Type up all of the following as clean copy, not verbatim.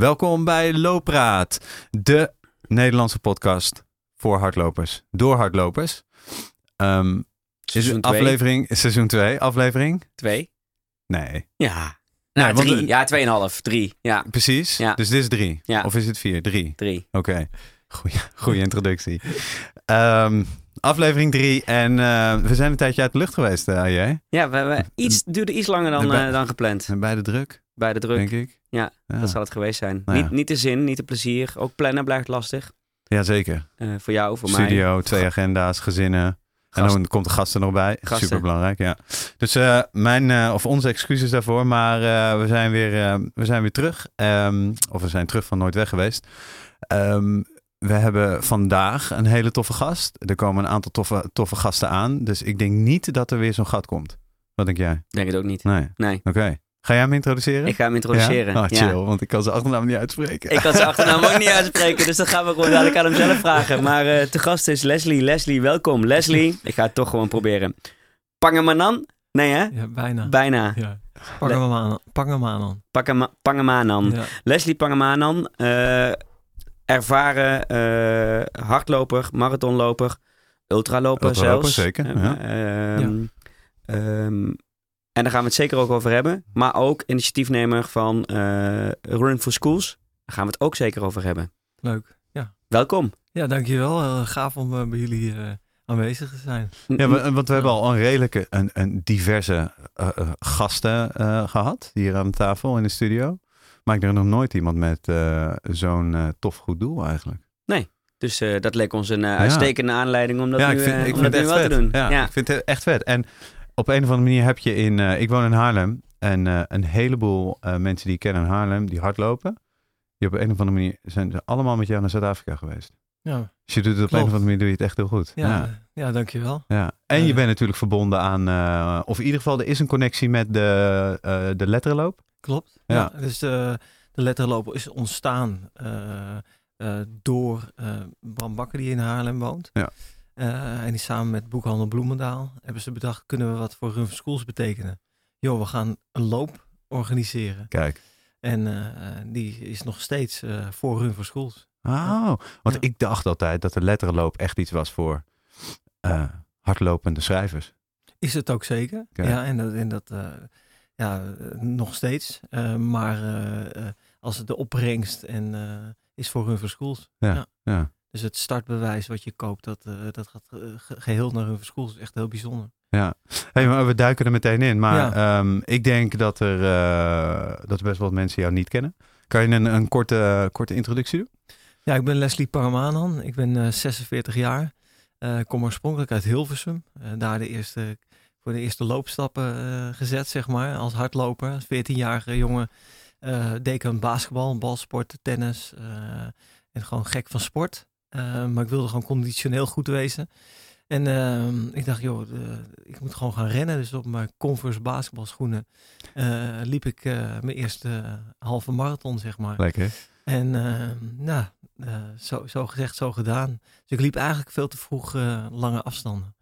Welkom bij Loopraad, de Nederlandse podcast voor hardlopers, door hardlopers. Seizoen 2, aflevering 2? Nee. Ja. Nou, 3. Ja, 2,5, 3. Ja. Precies. Ja. Dus dit is 3. Ja. Of is het 4? 3. 3. Oké. Goeie introductie. Aflevering 3 en we zijn een tijdje uit de lucht geweest, AJ. Ja, we duurde iets langer dan gepland. Bij de druk. Denk ik. Ja, dat zal het geweest zijn. Nou ja. Niet de zin, niet de plezier. Ook plannen blijft lastig. Jazeker. Voor jou, voor mij. Studio, 2 agenda's, gezinnen. Gasten. En dan komt de gasten nog bij. Superbelangrijk, ja. Dus onze excuses daarvoor. Maar we zijn weer terug. Of we zijn terug van nooit weg geweest. We hebben vandaag een hele toffe gast. Er komen een aantal toffe gasten aan. Dus ik denk niet dat er weer zo'n gat komt. Wat denk jij? Denk het ook niet. Nee. Oké. Ga jij hem introduceren? Ik ga hem introduceren. Ja? Oh, chill, want ik kan zijn achternaam niet uitspreken. Ik kan zijn achternaam ook niet uitspreken, dus dat gaan we gewoon dadelijk aan hem zelf vragen. Maar te gast is Leslie. Leslie, welkom. Leslie, ik ga het toch gewoon proberen. Pangemanan? Nee, hè? Ja, bijna. Ja. Pangemanan. Ja. Leslie Pangemanan, ervaren hardloper, marathonloper, ultraloper zelfs. Zeker, en daar gaan we het zeker ook over hebben. Maar ook initiatiefnemer van Run for Schools. Daar gaan we het ook zeker over hebben. Leuk, ja. Welkom. Ja, dankjewel. Gaaf om bij jullie hier aanwezig te zijn. Ja, want we hebben al een redelijke, een diverse gasten gehad. Hier aan de tafel in de studio. Maar ik denk nog nooit iemand met zo'n tof goed doel eigenlijk. Nee. Dus dat leek ons een uitstekende aanleiding om dat nu wel te doen. Ja, ik vind het echt vet. En op een of andere manier heb je ik woon in Haarlem. En een heleboel mensen die ik ken in Haarlem, die hardlopen. Die op een of andere manier zijn ze allemaal met jou naar Zuid-Afrika geweest. Ja. Dus je doet het op een of andere manier doe je het echt heel goed. Ja, dankjewel. Ja. En je bent natuurlijk verbonden aan, of in ieder geval er is een connectie met de letterenloop. Klopt. Ja. Ja, dus de letterenloop is ontstaan door Bram Bakker die in Haarlem woont. Ja. En die samen met boekhandel Bloemendaal hebben ze bedacht, kunnen we wat voor Run for Schools betekenen? We gaan een loop organiseren. Kijk. En die is nog steeds voor Run for Schools. Ik dacht altijd dat de letterenloop echt iets was voor hardlopende schrijvers. Is het ook zeker. Kijk. Ja, en dat nog steeds. Maar als de opbrengst is voor Run for Schools. Ja. Dus het startbewijs wat je koopt, dat gaat geheel naar hun school. Dat is echt heel bijzonder. Ja, maar we duiken er meteen in. Maar ik denk dat er best wel wat mensen jou niet kennen. Kan je een korte introductie doen? Ja, ik ben Leslie Pangemanan. Ik ben 46 jaar. Kom oorspronkelijk uit Hilversum. Daar voor de eerste loopstappen gezet, zeg maar. Als hardloper, als 14-jarige jongen. Deed ik basketbal, balsport, tennis. En gewoon gek van sport. Maar ik wilde gewoon conditioneel goed wezen. En ik dacht, ik moet gewoon gaan rennen. Dus op mijn Converse basketbalschoenen liep ik mijn eerste halve marathon, zeg maar. Lekker. En zo gezegd, zo gedaan. Dus ik liep eigenlijk veel te vroeg lange afstanden.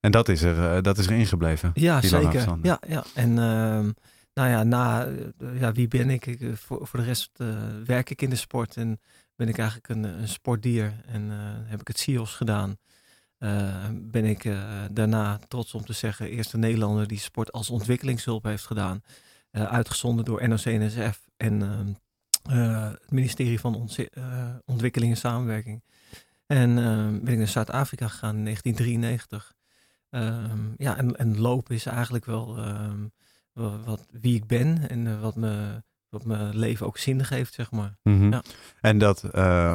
En dat is er ingebleven? Ja, zeker. Ja. En wie ben ik? Voor de rest werk ik in de sport en ben ik eigenlijk een sportdier en heb ik het CIOS gedaan. Ben ik daarna, trots om te zeggen, eerste Nederlander die sport als ontwikkelingshulp heeft gedaan. Uitgezonden door NOC NSF en het ministerie van Ontwikkeling en Samenwerking. En ben ik naar Zuid-Afrika gegaan in 1993. En lopen is eigenlijk wel wie ik ben en wat mijn leven ook zin geeft, zeg maar. Mm-hmm. Ja. En dat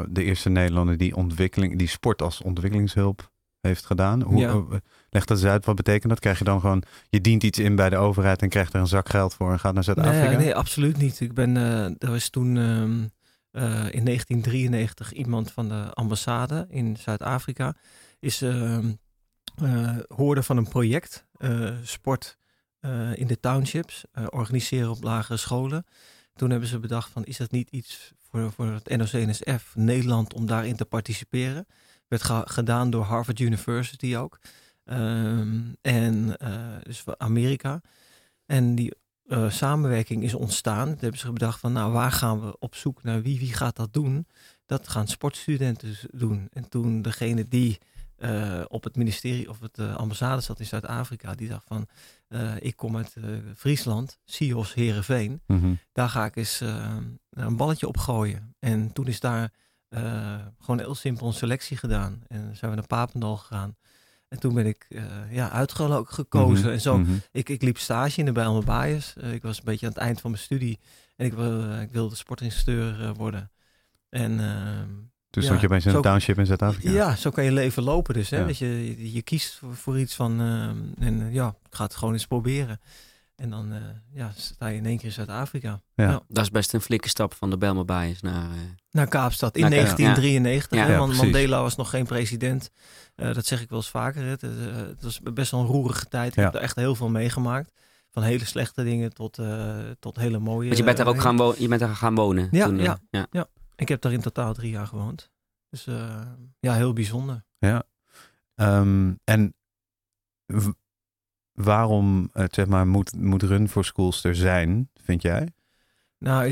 de eerste Nederlander die sport als ontwikkelingshulp heeft gedaan. Leg dat eens uit, wat betekent dat? Krijg je dan gewoon, je dient iets in bij de overheid en krijgt er een zak geld voor en gaat naar Zuid-Afrika? Nee, absoluut niet. Ik ben, er was toen in 1993 iemand van de ambassade in Zuid-Afrika hoorde van een project, sport in de townships, organiseren op lagere scholen. Toen hebben ze bedacht van, is dat niet iets voor het NOC-NSF Nederland om daarin te participeren? Werd gedaan door Harvard University ook. Dus Amerika. En die samenwerking is ontstaan. Toen hebben ze bedacht van, nou, waar gaan we op zoek naar wie gaat dat doen? Dat gaan sportstudenten doen. En toen degene die op het ministerie of het ambassade zat in Zuid-Afrika, die dacht van, ik kom uit Friesland, CIOS Heerenveen. Mm-hmm. Daar ga ik eens een balletje op gooien. En toen is daar gewoon heel simpel een selectie gedaan. En zijn we naar Papendal gegaan. En toen ben ik uitgekozen. Mm-hmm. En zo, mm-hmm. ik liep stage in de bij Albaeus. Ik was een beetje aan het eind van mijn studie. En ik wilde sportinstructeur worden. En, dus stond je bij zo'n township in Zuid-Afrika? Ja, zo kan je leven lopen dus. Hè? Ja. Dat je kiest voor iets van... ik ga het gewoon eens proberen. En dan sta je in één keer in Zuid-Afrika. Ja. Ja. Dat is best een flinke stap van de Belmopais naar Kaapstad in 1993. Ja. Ja. Want Mandela was nog geen president. Dat zeg ik wel eens vaker. Het was best wel een roerige tijd. Ja. Ik heb er echt heel veel meegemaakt. Van hele slechte dingen tot hele mooie... Want je bent daar ook gaan wonen? Ja, toen, ja. Ik heb daar in totaal 3 jaar gewoond. Dus heel bijzonder. Ja. En waarom moet Run for Schools er zijn, vind jij? Nou,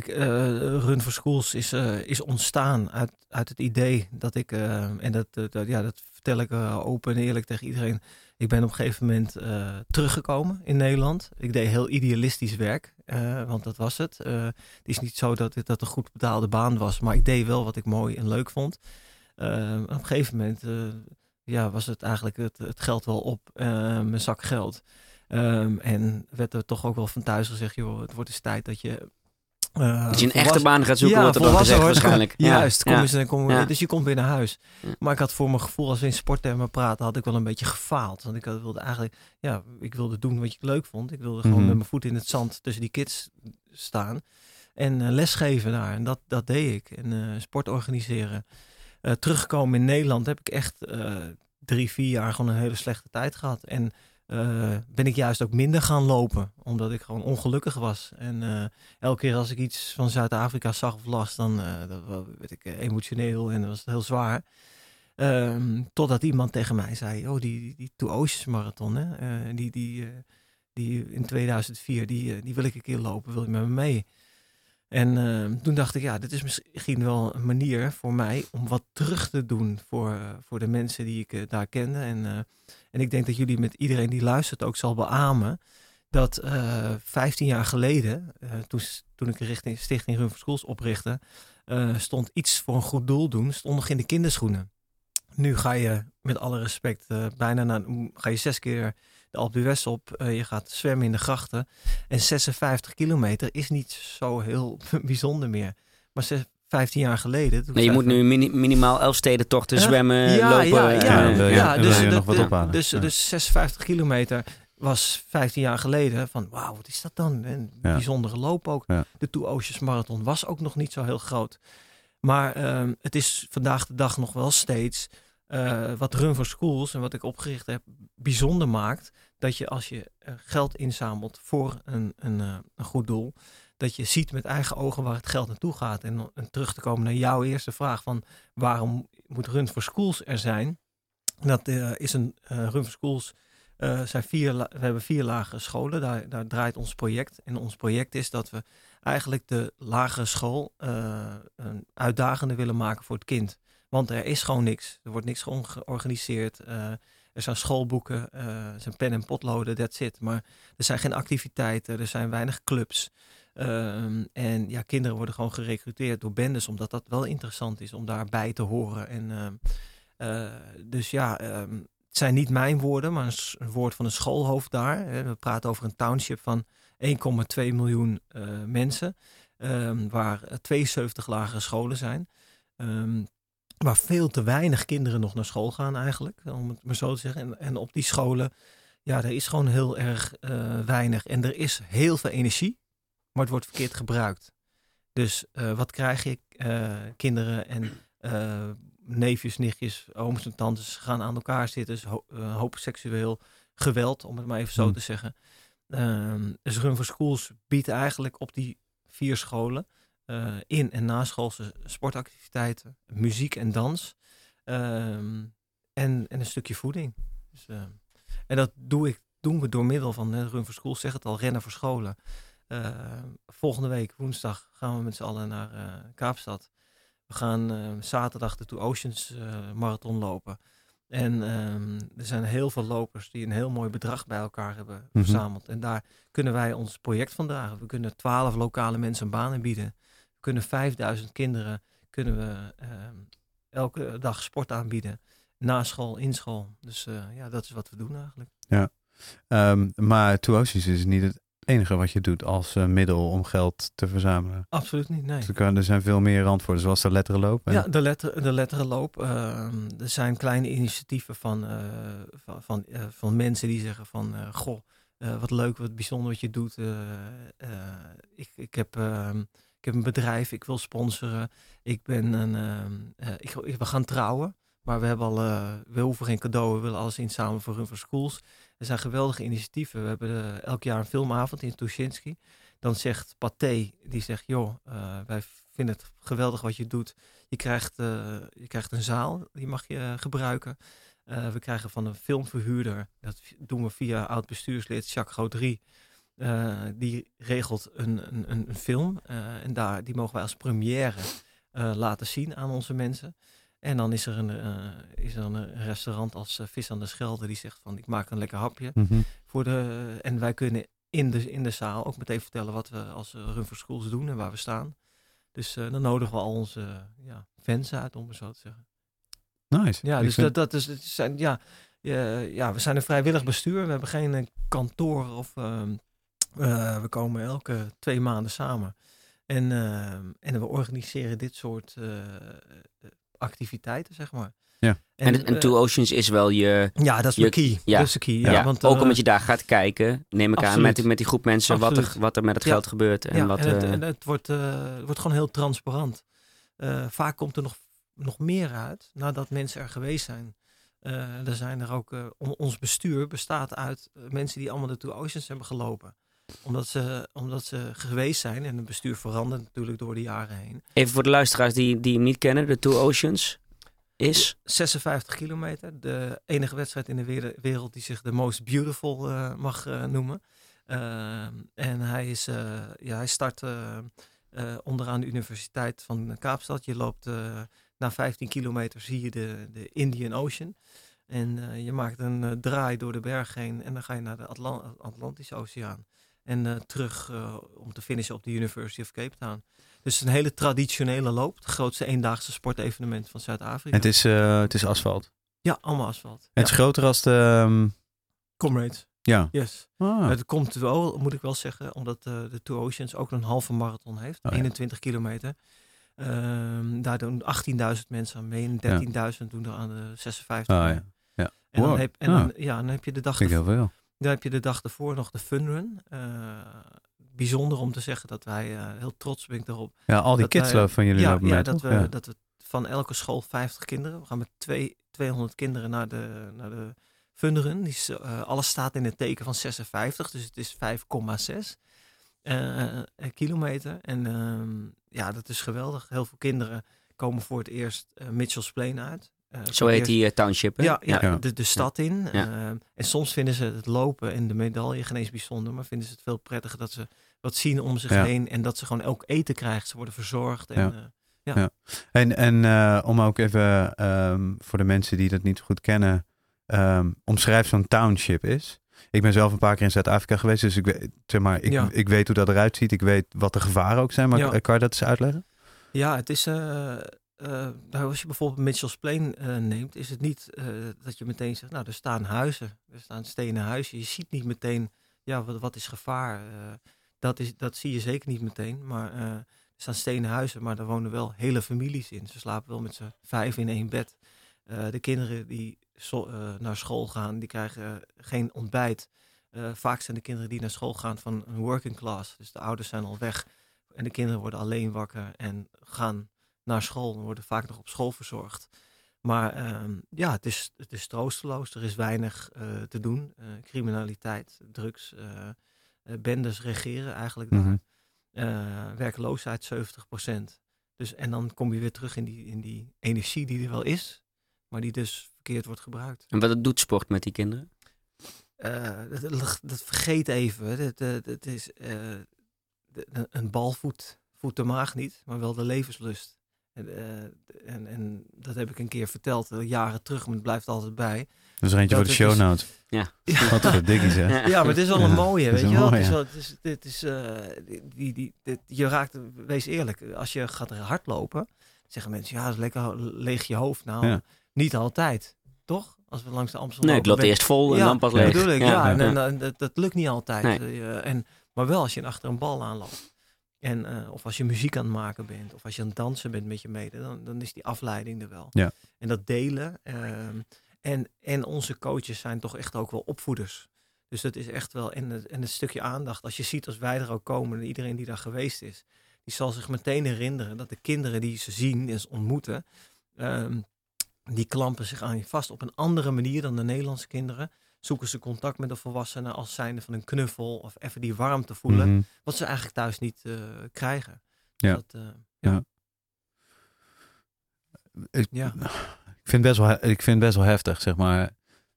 Run for Schools is ontstaan uit het idee dat ik... dat vertel ik open en eerlijk tegen iedereen. Ik ben op een gegeven moment teruggekomen in Nederland. Ik deed heel idealistisch werk, want dat was het. Het is niet zo dat dat een goed betaalde baan was, maar ik deed wel wat ik mooi en leuk vond. Op een gegeven moment was het eigenlijk het geld wel op, mijn zak geld. En werd er toch ook wel van thuis gezegd, joh, het wordt eens tijd dat je... dat je een echte baan gaat zoeken, wordt er dan gezegd waarschijnlijk. Juist, dus je komt weer naar huis. Ja. Maar ik had voor mijn gevoel, als we in sporttermen praten, had ik wel een beetje gefaald. Want ik wilde eigenlijk, ik wilde doen wat ik leuk vond. Ik wilde gewoon met mijn voeten in het zand tussen die kids staan. En lesgeven daar, en dat deed ik. En sport organiseren. Terugkomen in Nederland heb ik echt 3-4 jaar gewoon een hele slechte tijd gehad. En... ben ik juist ook minder gaan lopen, omdat ik gewoon ongelukkig was. En elke keer als ik iets van Zuid-Afrika zag of las, dan werd ik emotioneel en dat was het heel zwaar. Totdat iemand tegen mij zei, oh, die Two Oceans Marathon, hè? Die in 2004, die wil ik een keer lopen, wil je met me mee? En toen dacht ik, dit is misschien wel een manier voor mij om wat terug te doen voor de mensen die ik daar kende. En ik denk dat jullie met iedereen die luistert ook zal beamen dat 15 jaar geleden, toen ik de Stichting Run for Schools oprichtte, stond iets voor een goed doel doen, stond nog in de kinderschoenen. Nu ga je, met alle respect, ga je 6 keer... de Albaeus op, je gaat zwemmen in de grachten. En 56 kilometer is niet zo heel bijzonder meer. Maar 15 jaar geleden... je moet nu minimaal 11 stedentochten zwemmen, lopen. Dus 56 kilometer was 15 jaar geleden van... wauw, wat is dat dan? Een bijzondere loop ook. Ja. De Two Oceans Marathon was ook nog niet zo heel groot. Maar het is vandaag de dag nog wel steeds... wat Run for Schools en wat ik opgericht heb bijzonder maakt... dat je als je geld inzamelt voor een goed doel... dat je ziet met eigen ogen waar het geld naartoe gaat. En terug te komen naar jouw eerste vraag van... waarom moet Run for Schools er zijn? Dat is een Run for Schools... we hebben 4 lagere scholen, daar draait ons project. En ons project is dat we eigenlijk de lagere school... uitdagender willen maken voor het kind... Want er is gewoon niks. Er wordt niks georganiseerd. Er zijn schoolboeken, er zijn pen- en potloden, that's it. Maar er zijn geen activiteiten, er zijn weinig clubs. Kinderen worden gewoon gerekruteerd door bendes... omdat dat wel interessant is om daarbij te horen. Het zijn niet mijn woorden, maar een woord van een schoolhoofd daar. Hè. We praten over een township van 1,2 miljoen mensen... waar 72 lagere scholen zijn... waar veel te weinig kinderen nog naar school gaan eigenlijk, om het maar zo te zeggen. En op die scholen, er is gewoon heel erg weinig. En er is heel veel energie, maar het wordt verkeerd gebruikt. Dus wat krijg ik? Kinderen en neefjes, nichtjes, ooms en tantes gaan aan elkaar zitten. Dus een hoop seksueel geweld, om het maar even zo te zeggen. Dus Run for Schools biedt eigenlijk op die 4 scholen... in- en naschoolse sportactiviteiten, muziek en dans en een stukje voeding. Dus, en dat doen we door middel van Run for Schools, zeg het al, rennen voor scholen. Volgende week, woensdag, gaan we met z'n allen naar Kaapstad. We gaan zaterdag de Two Oceans Marathon lopen. En er zijn heel veel lopers die een heel mooi bedrag bij elkaar hebben verzameld. En daar kunnen wij ons project van dragen. We kunnen 12 lokale mensen een baan aanbieden. We kunnen 5000 kinderen elke dag sport aanbieden. Na school, in school. Dus dat is wat we doen eigenlijk. Ja, maar Two Oceans is niet het enige wat je doet als middel om geld te verzamelen. Absoluut niet, nee. Er zijn veel meer randwoorden, zoals de letterenloop. En... Ja, de letterenloop. Er zijn kleine initiatieven van mensen die zeggen van... wat leuk, wat bijzonder wat je doet. Ik heb een bedrijf, ik wil sponsoren. We gaan trouwen. Maar we hebben we hoeven geen cadeau, we willen alles inzamelen voor Run for Schools. Er zijn geweldige initiatieven. We hebben elk jaar een filmavond in Tuschinski. Dan zegt Pathé, die zegt, joh, wij vinden het geweldig wat je doet. Je krijgt een zaal, die mag je gebruiken. We krijgen van een filmverhuurder, dat doen we via oud-bestuurslid Jacques Gaudry. Die regelt een film en die mogen wij als première laten zien aan onze mensen. En dan is er een restaurant als Vis aan de Schelde die zegt van ik maak een lekker hapje. En wij kunnen in de zaal ook meteen vertellen wat we als Run for Schools doen en waar we staan. Dus dan nodigen we al onze fans uit, om het zo te zeggen. Nice. Ja, dus we zijn een vrijwillig bestuur. We hebben geen kantoor of we komen elke 2 maanden samen. En we organiseren dit soort... activiteiten, zeg maar. Ja. En Two Oceans is wel je... Ja, dat is mijn key. Ja. Dat is de key. Ja. Ja, want, ook omdat je daar gaat kijken, neem ik aan, met die groep mensen wat er met het geld gebeurt. Het wordt gewoon heel transparant. Vaak komt er nog meer uit nadat mensen er geweest zijn. Er zijn er ook... ons bestuur bestaat uit mensen die allemaal de Two Oceans hebben gelopen. Omdat ze geweest zijn. En het bestuur verandert natuurlijk door de jaren heen. Even voor de luisteraars die hem niet kennen. De Two Oceans is... 56 kilometer. De enige wedstrijd in de wereld die zich de most beautiful mag noemen. Hij start onderaan de Universiteit van Kaapstad. Je loopt na 15 kilometer zie je de Indian Ocean. En je maakt een draai door de berg heen. En dan ga je naar de Atlantische Oceaan. En terug om te finishen op de University of Cape Town. Dus het is een hele traditionele loop. Het grootste eendaagse sportevenement van Zuid-Afrika. Het is asfalt? Ja, allemaal asfalt. En het is groter als de... Comrades. Ja. Yes. Ah. Het komt wel, moet ik wel zeggen, omdat de Two Oceans ook een halve marathon heeft. Oh, 21 kilometer. Daar doen 18.000 mensen aan mee. En 13.000 doen er aan de 56. Oh, ja. Ja. En dan heb je de dag... Vind ik heel veel. Dan heb je de dag ervoor nog de Funderen. Bijzonder om te zeggen dat wij heel trots ben ik daarop. Ja, al die kids lopen van jullie lopen mee. Dat we van elke school 50 kinderen. We gaan met 200 kinderen naar de Funderen. Alles staat in het teken van 56. Dus het is 5,6 kilometer. En dat is geweldig. Heel veel kinderen komen voor het eerst Mitchell's Plain uit. Zo heet die township, hè? Ja. De stad in. Ja. En soms vinden ze het lopen en de medaille geen eens bijzonder, maar vinden ze het veel prettiger dat ze wat zien om zich heen en dat ze gewoon ook eten krijgen. Ze worden verzorgd. En om ook even voor de mensen die dat niet zo goed kennen, omschrijf zo'n township is. Ik ben zelf een paar keer in Zuid-Afrika geweest, dus ik weet hoe dat eruit ziet. Ik weet wat de gevaren ook zijn, maar kan je dat eens uitleggen? Ja, het is... als je bijvoorbeeld Mitchell's Plain neemt, is het niet dat je meteen zegt, nou, er staan huizen, er staan stenen huizen. Je ziet niet meteen, wat is gevaar? Dat zie je zeker niet meteen, maar er staan stenen huizen, maar daar wonen wel hele families in. Ze slapen wel met z'n 5 in 1 bed. De kinderen die naar school gaan, die krijgen geen ontbijt. Vaak zijn de kinderen die naar school gaan van een working class, dus de ouders zijn al weg en de kinderen worden alleen wakker en gaan naar school, en worden vaak nog op school verzorgd. Maar het is troosteloos. Er is weinig te doen. Criminaliteit, drugs, bendes regeren eigenlijk. Werkloosheid 70%. Dus, en dan kom je weer terug in die energie die er wel is, maar die dus verkeerd wordt gebruikt. En wat doet sport met die kinderen? Dat vergeet even. Het is... een bal voedt de maag niet, maar wel de levenslust. En dat heb ik een keer verteld, jaren terug, maar het blijft altijd bij. Dus er eentje voor de show notes. Ja. Wat voor dikkies, hè? Ja, maar het is wel een mooie, weet je wel. Wees eerlijk, als je gaat hardlopen, zeggen mensen, ja, dat is lekker leeg je hoofd. Nou, niet altijd, toch? Als we langs de Amstel lopen. Nee, het loopt eerst vol en dan pas leeg. Bedoel ik, dat lukt niet altijd. Nee. Maar wel als je achter een bal aanloopt. Of als je muziek aan het maken bent, of als je aan het dansen bent met je mede, dan is die afleiding er wel. Ja. En dat delen. En onze coaches zijn toch echt ook wel opvoeders. Dus dat is echt wel. En het stukje aandacht. Als je ziet als wij er ook komen, en iedereen die daar geweest is, die zal zich meteen herinneren dat de kinderen die ze zien en ontmoeten, die klampen zich aan je vast. Op een andere manier dan de Nederlandse kinderen zoeken ze contact met de volwassenen als zijnde van een knuffel of even die warmte voelen, wat ze eigenlijk thuis niet krijgen. Ja. Ik vind het best wel heftig, zeg maar.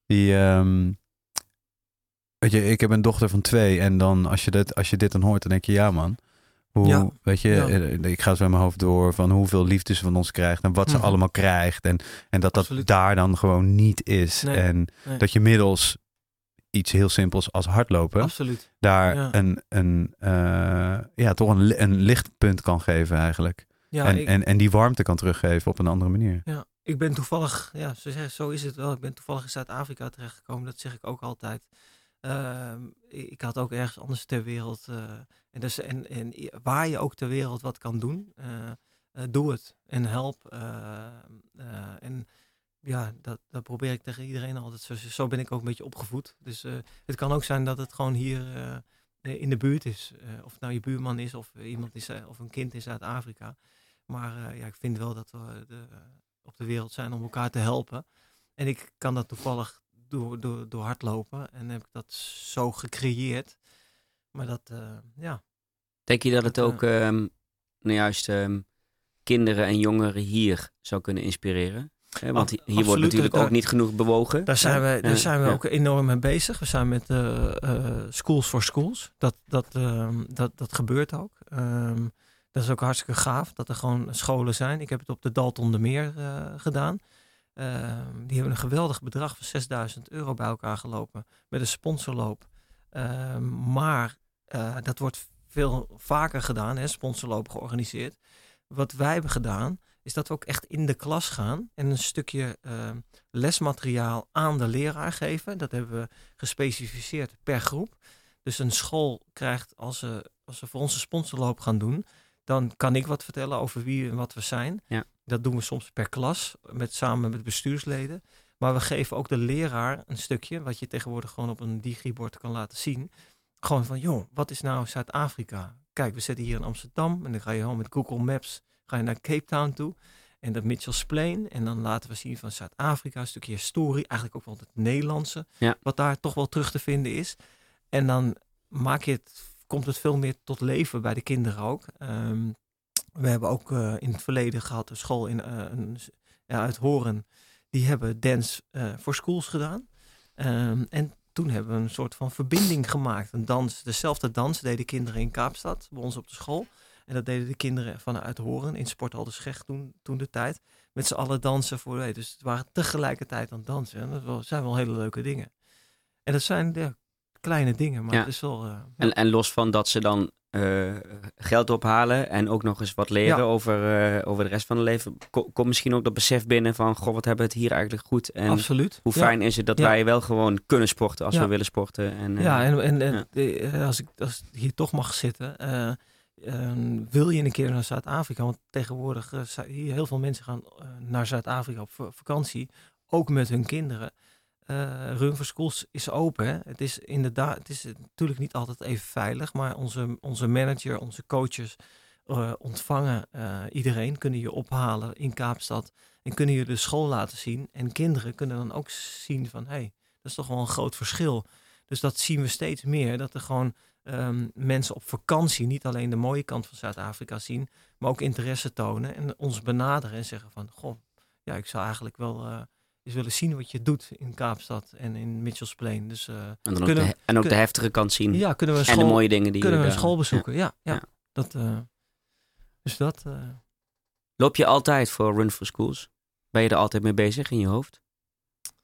Weet je, ik heb een dochter van 2 en dan als je dit dan hoort, dan denk je ja man. Ik ga zo in mijn hoofd door van hoeveel liefde ze van ons krijgt en wat ze allemaal krijgt. En dat daar dan gewoon niet is. Nee, dat je middels iets heel simpels als hardlopen daar toch een lichtpunt kan geven eigenlijk. Ja, en die warmte kan teruggeven op een andere manier. Ja, ik ben toevallig, zo is het wel, ik ben toevallig in Zuid-Afrika terechtgekomen. Dat zeg ik ook altijd. Ik had ook ergens anders ter wereld. En waar je ook ter wereld wat kan doen, doe het en help. Dat probeer ik tegen iedereen altijd. Zo ben ik ook een beetje opgevoed. Dus het kan ook zijn dat het gewoon hier in de buurt is. Of het nou je buurman is of iemand is of een kind in Zuid-Afrika. Maar ik vind wel dat we op de wereld zijn om elkaar te helpen. En ik kan dat toevallig door hardlopen. En heb ik dat zo gecreëerd. Maar dat. Denk je dat het ook kinderen en jongeren hier zou kunnen inspireren? Want hier wordt natuurlijk ook niet genoeg bewogen. Daar zijn we ook enorm mee bezig. We zijn met Schools for Schools. Dat gebeurt ook. Dat is ook hartstikke gaaf dat er gewoon scholen zijn. Ik heb het op de Dalton de Meer gedaan. Die hebben een geweldig bedrag van €6.000 bij elkaar gelopen. Met een sponsorloop. Maar dat wordt veel vaker gedaan, hè, sponsorloop georganiseerd. Wat wij hebben gedaan, is dat we ook echt in de klas gaan en een stukje lesmateriaal aan de leraar geven. Dat hebben we gespecificeerd per groep. Dus een school krijgt, als ze voor onze sponsorloop gaan doen, dan kan ik wat vertellen over wie en wat we zijn. Ja. Dat doen we soms per klas, samen met bestuursleden. Maar we geven ook de leraar een stukje, wat je tegenwoordig gewoon op een digibord kan laten zien. Gewoon van, joh, wat is nou Zuid-Afrika? Kijk, we zitten hier in Amsterdam en dan ga je gewoon met Google Maps ga je naar Cape Town toe. En dat Mitchell's Plain. En dan laten we zien van Zuid-Afrika, een stukje historie. Eigenlijk ook wel het Nederlandse, wat daar toch wel terug te vinden is. En dan komt het veel meer tot leven bij de kinderen ook. We hebben ook in het verleden gehad een school uit Horen. Die hebben Dance for Schools gedaan. En toen hebben we een soort van verbinding gemaakt. Een dans, dezelfde dans deden kinderen in Kaapstad, bij ons op de school. En dat deden de kinderen vanuit Horen in Sporthal de Schecht toen de tijd. Met z'n allen dansen voor de week. Dus het waren tegelijkertijd aan het dansen. En dat zijn wel hele leuke dingen. En dat zijn kleine dingen, maar het is wel... En los van dat ze dan geld ophalen en ook nog eens wat leren over de rest van het leven. Komt misschien ook dat besef binnen van, goh, wat hebben we het hier eigenlijk goed. En absoluut. Hoe fijn is het dat wij wel gewoon kunnen sporten als we willen sporten. Als ik hier toch mag zitten, wil je een keer naar Zuid-Afrika? Want tegenwoordig hier heel veel mensen gaan naar Zuid-Afrika op vakantie, ook met hun kinderen. Run for Schools is open. Hè? Het is natuurlijk niet altijd even veilig, maar onze manager, onze coaches ontvangen iedereen, kunnen je ophalen in Kaapstad en kunnen je de school laten zien. En kinderen kunnen dan ook zien van, hey, dat is toch wel een groot verschil. Dus dat zien we steeds meer, dat er gewoon mensen op vakantie niet alleen de mooie kant van Zuid-Afrika zien, maar ook interesse tonen en ons benaderen en zeggen van, goh, ja, ik zou eigenlijk wel... Ze willen zien wat je doet in Kaapstad en in Mitchell's Plain. Dus, en ook de heftige kant zien. Ja, kunnen we school, en de mooie dingen die kunnen we school bezoeken. Ja. Dus dat. Loop je altijd voor Run for Schools? Ben je er altijd mee bezig in je hoofd?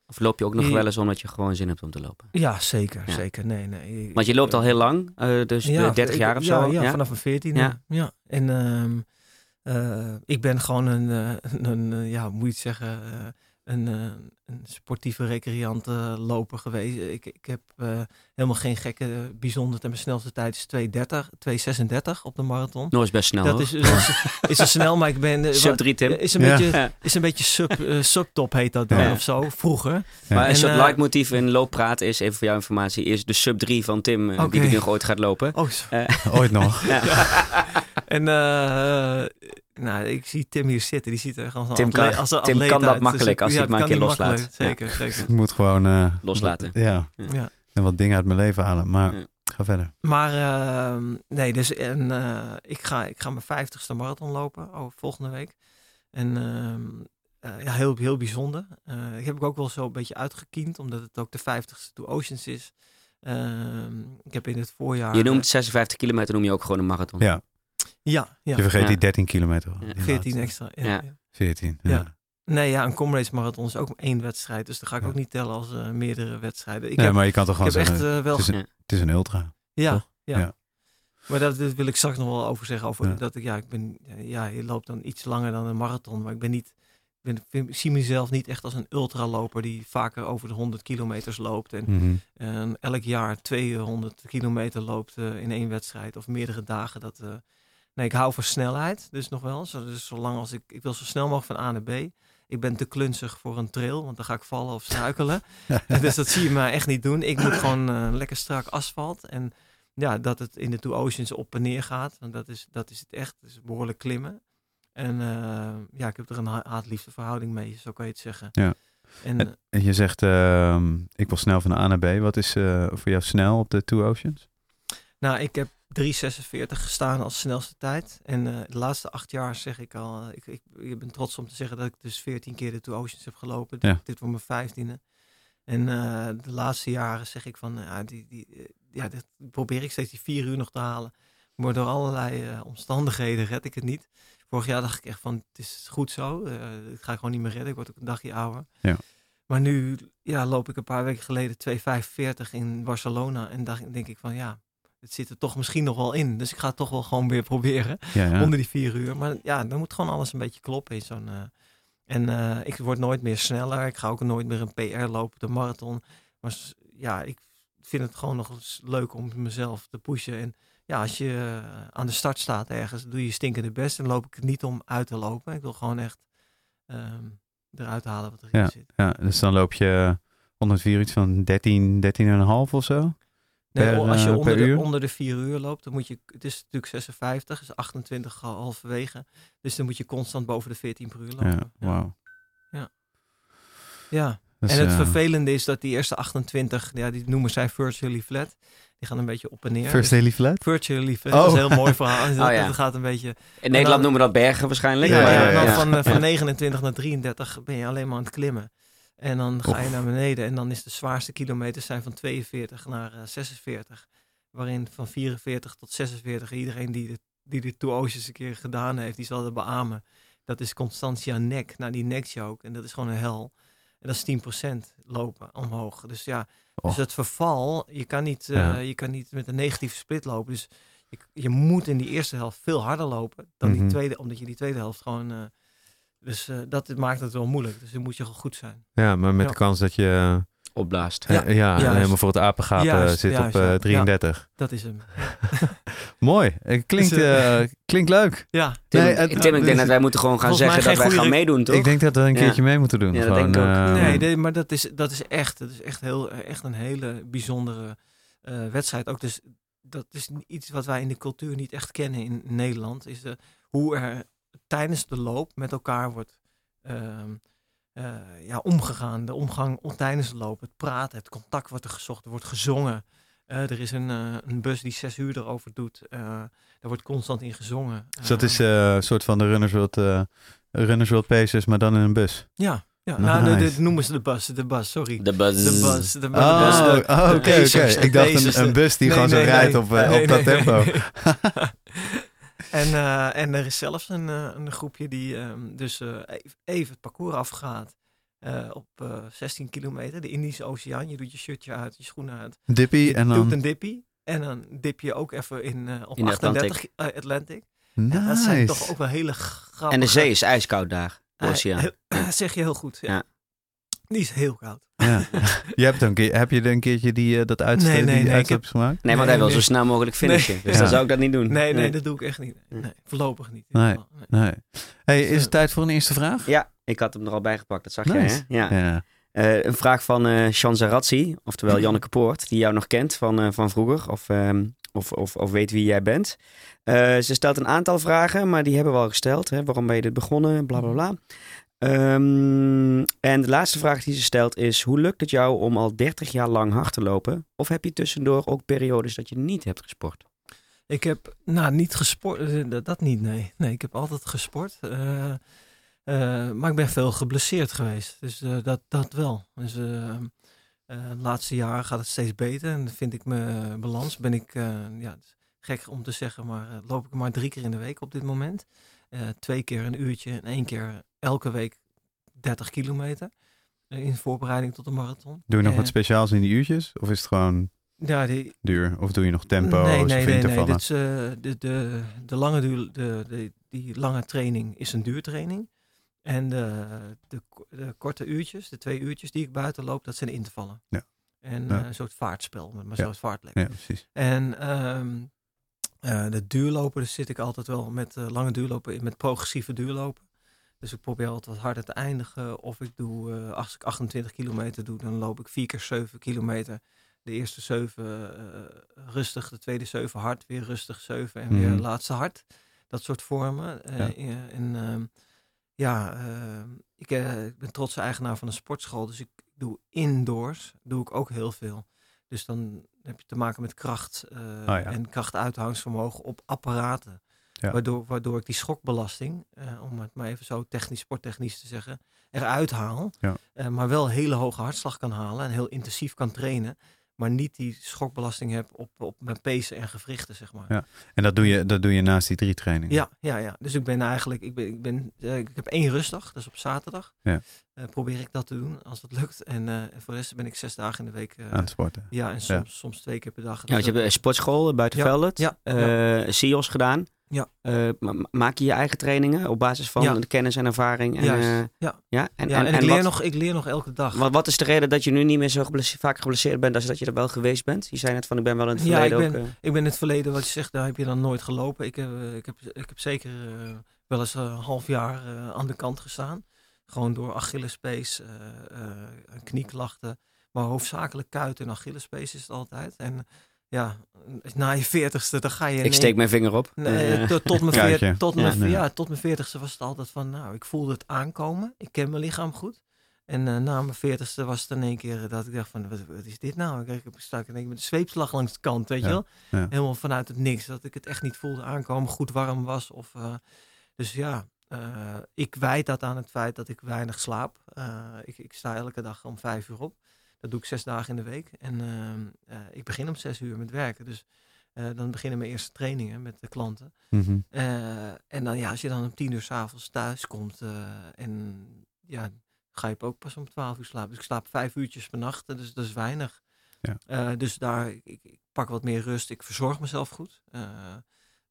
Of loop je ook nog wel eens omdat je gewoon zin hebt om te lopen? Ja, zeker. Nee. Want je loopt al heel lang, dus 30 jaar of zo? Ja, vanaf mijn 14e. Ja. En ik ben gewoon een sportieve recreante loper geweest. Ik heb helemaal geen gekke bijzonderd. En mijn snelste tijd is 2:36 op de marathon. Nou, is best snel. Dat is er snel, maar ik ben... sub 3, Tim. Is een beetje subtop heet dat dan, of zo, vroeger. Ja. Maar een leidmotief in Loopraad is, even voor jouw informatie, is de sub 3 van Tim, die nu nog ooit gaat lopen. Ooit nog. En... ik zie Tim hier zitten. Die ziet er gewoon Tim kan dat makkelijk als hij het maar een keer loslaat. Zeker. Ik moet gewoon... loslaten. Ja. En wat dingen uit mijn leven halen. Maar ga verder. Maar ik ga mijn 50ste marathon lopen volgende week. En heel, heel bijzonder. Ik heb ook wel zo een beetje uitgekiend. Omdat het ook de 50ste Two Oceans is. Ik heb in het voorjaar... Je noemt 56 kilometer, noem je ook gewoon een marathon. Ja. Je vergeet die 13 kilometer. 14 extra. 14. Ja. Nee, een Comrades Marathon is ook 1 wedstrijd. Dus dat ga ik ook niet tellen als meerdere wedstrijden. Maar je kan toch gewoon zeggen, het is een ultra. Ja. Maar dat wil ik straks nog wel over zeggen. Je loopt dan iets langer dan een marathon. Maar ik zie mezelf niet echt als een ultraloper die vaker over de 100 kilometers loopt. En elk jaar 200 kilometer loopt in 1 wedstrijd of meerdere dagen. Nee, ik hou van snelheid, dus nog wel. Dus zolang als ik wil zo snel mogelijk van A naar B. Ik ben te klunzig voor een trail, want dan ga ik vallen of struikelen. Dus dat zie je mij echt niet doen. Ik moet gewoon lekker strak asfalt. En dat het in de Two Oceans op en neer gaat. Want dat is het echt. Het is behoorlijk klimmen. En ik heb er een haat-liefde verhouding mee, zo kan je het zeggen. Ja. En je zegt, ik wil snel van A naar B. Wat is voor jou snel op de Two Oceans? Nou, ik heb 3:46 gestaan als snelste tijd. En de laatste 8 jaar zeg ik al... Ik ben trots om te zeggen dat ik dus 14 keer de Two Oceans heb gelopen. Ja. Dit wordt mijn 15e. En de laatste jaren zeg ik van... dat probeer ik steeds die 4 uur nog te halen. Maar door allerlei omstandigheden red ik het niet. Vorig jaar dacht ik echt van... Het is goed zo. Ik ga gewoon niet meer redden. Ik word ook een dagje ouder. Ja. Maar nu loop ik een paar weken geleden 2:45 in Barcelona. En denk ik van... Het zit er toch misschien nog wel in. Dus ik ga het toch wel gewoon weer proberen. Onder die 4 uur. Maar dan moet gewoon alles een beetje kloppen. In zo'n, ik word nooit meer sneller. Ik ga ook nooit meer een PR lopen, de marathon. Maar ik vind het gewoon nog eens leuk om mezelf te pushen. En als je aan de start staat ergens, doe je stinkende best. En loop ik het niet om uit te lopen. Ik wil gewoon echt eruit halen wat erin zit. Ja, dus dan loop je onder het 4 uur iets van 13,5 of zo? Nee, als je onder de 4 uur loopt, dan moet je... Het is natuurlijk 56, dus 28 halverwege. Dus dan moet je constant boven de 14 per uur lopen. Ja, wauw. Ja. Dus, en het vervelende is dat die eerste 28, die noemen zij virtually flat. Die gaan een beetje op en neer. Virtually flat, dat is een heel mooi verhaal. Dat gaat een beetje... In Nederland noemen we dat bergen waarschijnlijk. Ja. Van 29 naar 33 ben je alleen maar aan het klimmen. En dan ga je naar beneden. En dan is de zwaarste kilometers zijn van 42 naar 46. Waarin van 44 tot 46 iedereen die de Two Oceans een keer gedaan heeft, die zal dat beamen. Dat is Constantia Neck. Nou, die neckjoke. En dat is gewoon een hel. En dat is 10% lopen omhoog. Dus dus het verval, je kan niet met een negatieve split lopen. Dus je moet in die eerste helft veel harder lopen dan die tweede. Omdat je die tweede helft gewoon... Dus dat maakt het wel moeilijk. Dus dan moet je goed zijn. Ja, maar met de kans dat je... opblaast. Helemaal voor het apengapen zit op 33. Ja, dat is hem. Mooi. Klinkt leuk. Ja. Tim, ik denk dat wij moeten gewoon gaan zeggen dat wij gaan meedoen, toch? Ik denk dat we een keertje mee moeten doen. Ja, dat denk ik ook. Nee, maar dat is echt een hele bijzondere wedstrijd. Ook dus, dat is iets wat wij in de cultuur niet echt kennen in Nederland. Is hoe er... tijdens de loop met elkaar wordt omgegaan. De omgang tijdens de loop, het praten, het contact wordt er gezocht, er wordt gezongen. Er is een bus die 6 uur erover doet. Daar wordt constant in gezongen. Dus dat is een soort van de Runners World Pacers, maar dan in een bus? Ja. Ja, nou, nice. Dit noemen ze de bus. Oké. Ik dacht een bus die rijdt op dat tempo. En er is zelfs een groepje die even het parcours afgaat. Op 16 kilometer, de Indische Oceaan. Je doet je shirtje uit, je schoenen uit. Je doet een dippie. En dan dip je ook even op 38 Atlantic. Nice. En dat zijn toch ook wel hele grappige... En de zee is ijskoud daar, de oceaan. Dat zeg je heel goed, ja. Die is heel koud. Ja. Heb je een keertje dat uitsteken gemaakt? Nee, want hij wil zo snel mogelijk finishen. Nee. Dus dan zou ik dat niet doen. Nee, dat doe ik echt niet. Nee, voorlopig niet. Nee. Hey, is het tijd voor een eerste vraag? Ja, ik had hem er al bij gepakt. Dat zag jij, hè? Ja. Een vraag van Chanza Razzi, oftewel Janneke Poort, die jou nog kent van vroeger of weet wie jij bent. Ze stelt een aantal vragen, maar die hebben we al gesteld. Hè? Waarom ben je dit begonnen? Bla, bla, bla. En de laatste vraag die ze stelt is: hoe lukt het jou om al 30 jaar lang hard te lopen? Of heb je tussendoor ook periodes dat je niet hebt gesport? Ik heb niet gesport, dat niet, nee. Nee, ik heb altijd gesport. Maar ik ben veel geblesseerd geweest. Dus dat wel. Dus de laatste jaren gaat het steeds beter. En vind ik mijn balans. Ben ik, gek om te zeggen, maar loop ik maar 3 keer in de week op dit moment. 2 keer een uurtje en 1 keer elke week 30 kilometer. In voorbereiding tot de marathon. Doe je nog wat speciaals in die uurtjes? Of is het gewoon duur? Of doe je nog tempo? Nee. Dit is, die lange training is een duurtraining. En de korte uurtjes, de 2 uurtjes die ik buiten loop, dat zijn intervallen. Ja. En een soort vaartspel, maar zo'n vaartlek. Ja, precies. En de duurlopen, dus zit ik altijd wel met lange duurlopen, met progressieve duurlopen. Dus ik probeer altijd wat harder te eindigen. Of ik doe, als ik 28 kilometer doe, dan loop ik 4 keer 7 kilometer. De eerste 7 rustig, de tweede 7 hard, weer rustig 7 en weer de laatste hard. Dat soort vormen. Ik ben trotse eigenaar van een sportschool. Dus ik doe indoors ook heel veel. Dus dan heb je te maken met kracht en krachtuithoudingsvermogen op apparaten. Ja. Waardoor ik die schokbelasting, om het maar even zo sporttechnisch te zeggen, eruit haal. Ja. Maar wel hele hoge hartslag kan halen en heel intensief kan trainen. Maar niet die schokbelasting heb op mijn pezen en gewrichten, zeg maar. Ja. En dat doe je naast die 3 trainingen? Ja. Dus ik ben eigenlijk... Ik heb 1 rustdag, dat is op zaterdag. Ja. Probeer ik dat te doen, als dat lukt. En voor de rest ben ik 6 dagen in de week... aan het sporten. Ja, en soms 2 keer per dag. Ja, dus je hebt een sportschool buiten Veldert. Ja. CIOS gedaan. Ja. Maak je eigen trainingen op basis van de kennis en ervaring? En, ik leer nog elke dag. Wat is de reden dat je nu niet meer zo vaak geblesseerd bent als dat je er wel geweest bent? Je zei net van, ik ben wel in het verleden ik ben in het verleden, wat je zegt, daar heb je dan nooit gelopen. Ik heb zeker wel eens een half jaar aan de kant gestaan. Gewoon door Achillespees, knieklachten. Maar hoofdzakelijk kuit en Achillespees is het altijd. En... Ja, na je 40ste, dan ga je... Ik steek mijn vinger op. Nee, tot mijn 40ste was het altijd van, ik voelde het aankomen. Ik ken mijn lichaam goed. En na mijn 40ste was het in één keer dat ik dacht van, wat is dit nou? Ik sta met de zweepslag langs de kant, weet je wel? Ja. Helemaal vanuit het niks. Dat ik het echt niet voelde aankomen, goed warm was. Of, ik wijd dat aan het feit dat ik weinig slaap. Ik sta elke dag om 5 uur op. Dat doe ik 6 dagen in de week. En ik begin om 6 uur met werken. Dus dan beginnen mijn eerste trainingen met de klanten. Mm-hmm. En dan als je dan om 10 uur 's avonds thuis komt. Ga je ook pas om 12 uur slapen. Dus ik slaap 5 uurtjes per nacht. Dus dat is weinig. Ja. Dus daar, ik pak wat meer rust. Ik verzorg mezelf goed. Een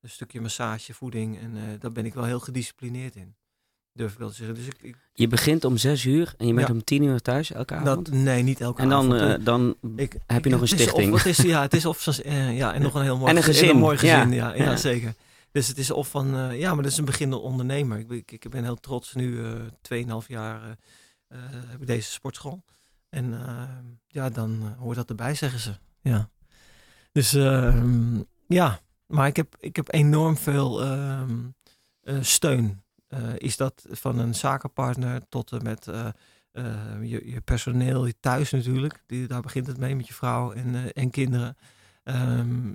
stukje massage, voeding. En daar ben ik wel heel gedisciplineerd in. Durf ik wel te zeggen. Dus je begint om 6 uur en je bent om 10 uur thuis elke avond? Nee, niet elke avond. En dan heb je nog een stichting. En nog een heel mooi gezin. En een mooi gezin, ja, zeker. Dus het is of van... maar dat is een beginnende ondernemer. Ik ben heel trots. Nu 2,5 jaar heb ik deze sportschool. En dan hoort dat erbij, zeggen ze. Ja. Dus maar ik heb enorm veel steun. Is dat van een zakenpartner tot en met je personeel, je thuis natuurlijk. Daar begint het mee met je vrouw en kinderen.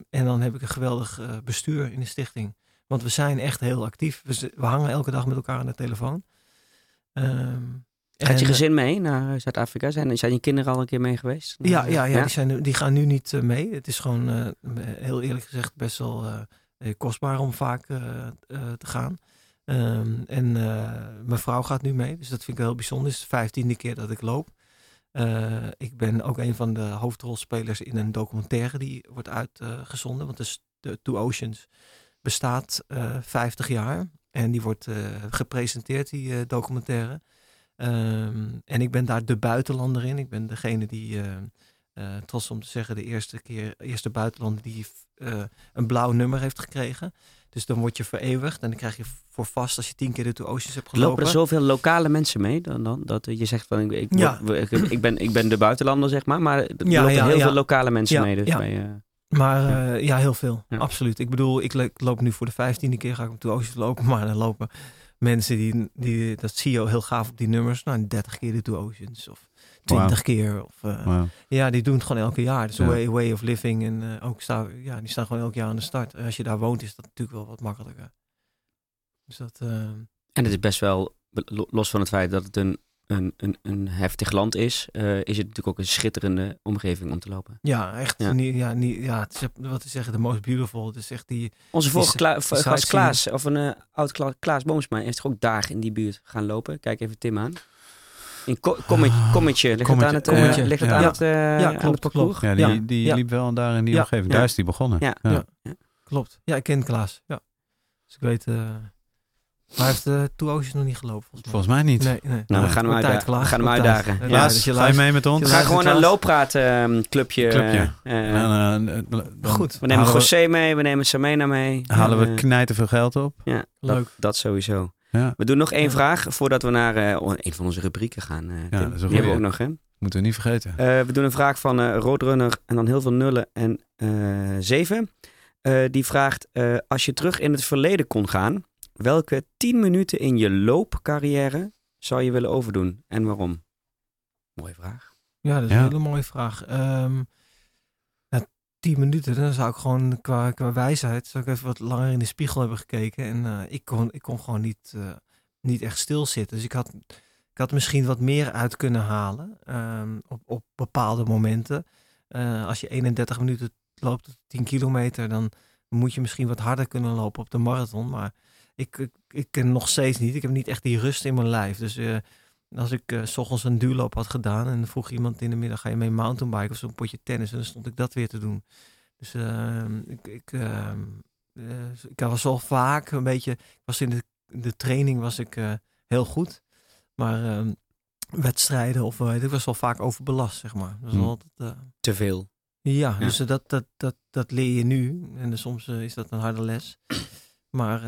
En dan heb ik een geweldig bestuur in de stichting. Want we zijn echt heel actief. We hangen elke dag met elkaar aan de telefoon. Gaat je gezin mee naar Zuid-Afrika? Zijn je kinderen al een keer mee geweest? Ja. Die gaan nu niet mee. Het is gewoon, heel eerlijk gezegd, best wel kostbaar om vaak te gaan. Mijn vrouw gaat nu mee, dus dat vind ik heel bijzonder. Het is de 15e keer dat ik loop. Ik ben ook een van de hoofdrolspelers in een documentaire die wordt uitgezonden. Want de Two Oceans bestaat 50 jaar. En die wordt gepresenteerd, die documentaire. En ik ben daar de buitenlander in. Ik ben degene die, trots om te zeggen, de eerste buitenlander die een blauw nummer heeft gekregen. Dus dan word je vereeuwigd en dan krijg je voor vast als je 10 keer de Two Oceans hebt gelopen. Lopen er zoveel lokale mensen mee dan dat je zegt van ik ben de buitenlander, zeg maar lopen heel veel lokale mensen mee. Dus heel veel, ja. Absoluut. Ik bedoel, ik loop nu voor de 15e keer, ga ik op Two Oceans lopen, maar dan lopen mensen die dat zie je heel gaaf op die nummers, 30 keer de Two Oceans of 20 keer. Of, die doen het gewoon elke jaar. Dus way of living. En die staan gewoon elk jaar aan de start. En als je daar woont, is dat natuurlijk wel wat makkelijker. Dus dat, en het is best wel, los van het feit dat het een heftig land is, is het natuurlijk ook een schitterende omgeving om te lopen. Ja, echt. Ja. Het is, wat te zeggen, the most beautiful. Het is echt die... Onze vorige gast Klaas, of een oud Klaas Boomsma, heeft toch ook dagen in die buurt gaan lopen? Kijk even Tim aan. In Kommetje. Ligt het aan het parcours? Ja, die liep wel daar in die omgeving. Ja. Daar is die begonnen. Ja. Klopt. Ja, ik ken Klaas. Ja. Dus ik weet... Maar hij heeft de Two Oceans nog niet gelopen. Volgens mij niet. Nee. Nou, we gaan hem uitdagen. Klaas, ga je mee met ons? We gaan gewoon een Loopraad clubje. Goed. We nemen José mee, we nemen Samena mee. Halen we knijten veel geld op. Ja, leuk. Dat sowieso. Ja. We doen nog één vraag voordat we naar een van onze rubrieken gaan. Dat is een goeie. Die hebben we ook nog, hè? Moeten we niet vergeten. We doen een vraag van Roadrunner en dan heel veel nullen en 7. Die vraagt, als je terug in het verleden kon gaan, welke 10 minuten in je loopcarrière zou je willen overdoen en waarom? Mooie vraag. Ja, dat is een hele mooie vraag. 10 minuten, dan zou ik gewoon qua wijsheid, zou ik even wat langer in de spiegel hebben gekeken. En ik kon gewoon niet echt stilzitten. Dus ik had misschien wat meer uit kunnen halen op bepaalde momenten. Als je 31 minuten loopt op 10 kilometer, dan moet je misschien wat harder kunnen lopen op de marathon. Maar ik ken nog steeds niet. Ik heb niet echt die rust in mijn lijf. Dus als ik 's ochtends een duurloop had gedaan en vroeg iemand in de middag, ga je mee mountainbiken of zo'n potje tennis? En dan stond ik dat weer te doen. Dus ik was al vaak een beetje, was in de training was ik heel goed. Maar wedstrijden of ik was wel vaak overbelast, zeg maar. Dat was altijd, te veel. Ja, dus dat leer je nu. En soms is dat een harde les. Maar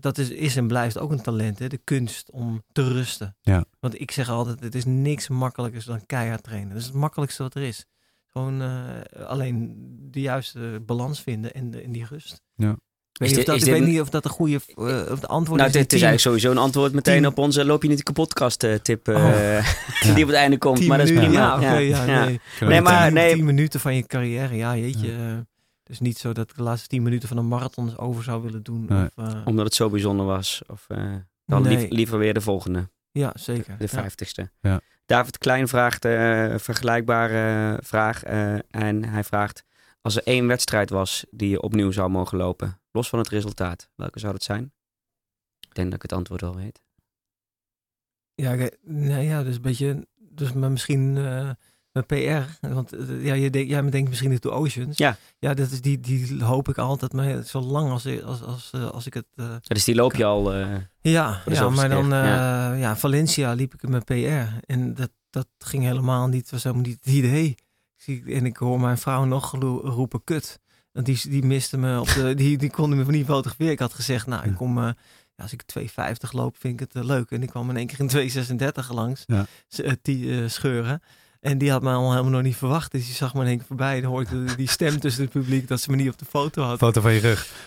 dat is en blijft ook een talent, hè? De kunst om te rusten. Ja. Want ik zeg altijd, het is niks makkelijkers dan keihard trainen. Dat is het makkelijkste wat er is. Gewoon alleen de juiste balans vinden en die rust. Ja. Ik weet niet of dat de goede antwoord is. Het is eigenlijk sowieso een antwoord meteen op onze loop je niet de kapotkast tip die op het einde komt. 10 maar dat is prima. Nee, 10 minuten van je carrière, ja jeetje. Ja. Dus niet zo dat ik de laatste 10 minuten van een marathon over zou willen doen. Nee. Of, omdat het zo bijzonder was. Of dan liever weer de volgende. Ja, zeker. De 50ste. Ja. David Klein vraagt een vergelijkbare vraag. En hij vraagt, als er 1 wedstrijd was die je opnieuw zou mogen lopen, los van het resultaat, welke zou dat zijn? Ik denk dat ik het antwoord al weet. Dus een beetje... Dus misschien... Mijn PR, want jij denkt misschien de Two Oceans. Ja. Ja, dat is die hoop ik altijd, maar zo lang als ik het... dus die loop je al... maar dan Valencia liep ik mijn PR. En dat ging helemaal niet, was helemaal niet het idee. En ik hoor mijn vrouw nog roepen, kut. Want die miste me, die konden me niet fotograferen. Ik had gezegd, nou, ik kom... als ik 2,50 loop, vind ik het leuk. En ik kwam in één keer in 2,36 langs, die scheuren. En die had mij al helemaal nog niet verwacht. Dus die zag me in één keer voorbij. Dan hoorde ik die stem tussen het publiek dat ze me niet op de foto had. Foto van je rug.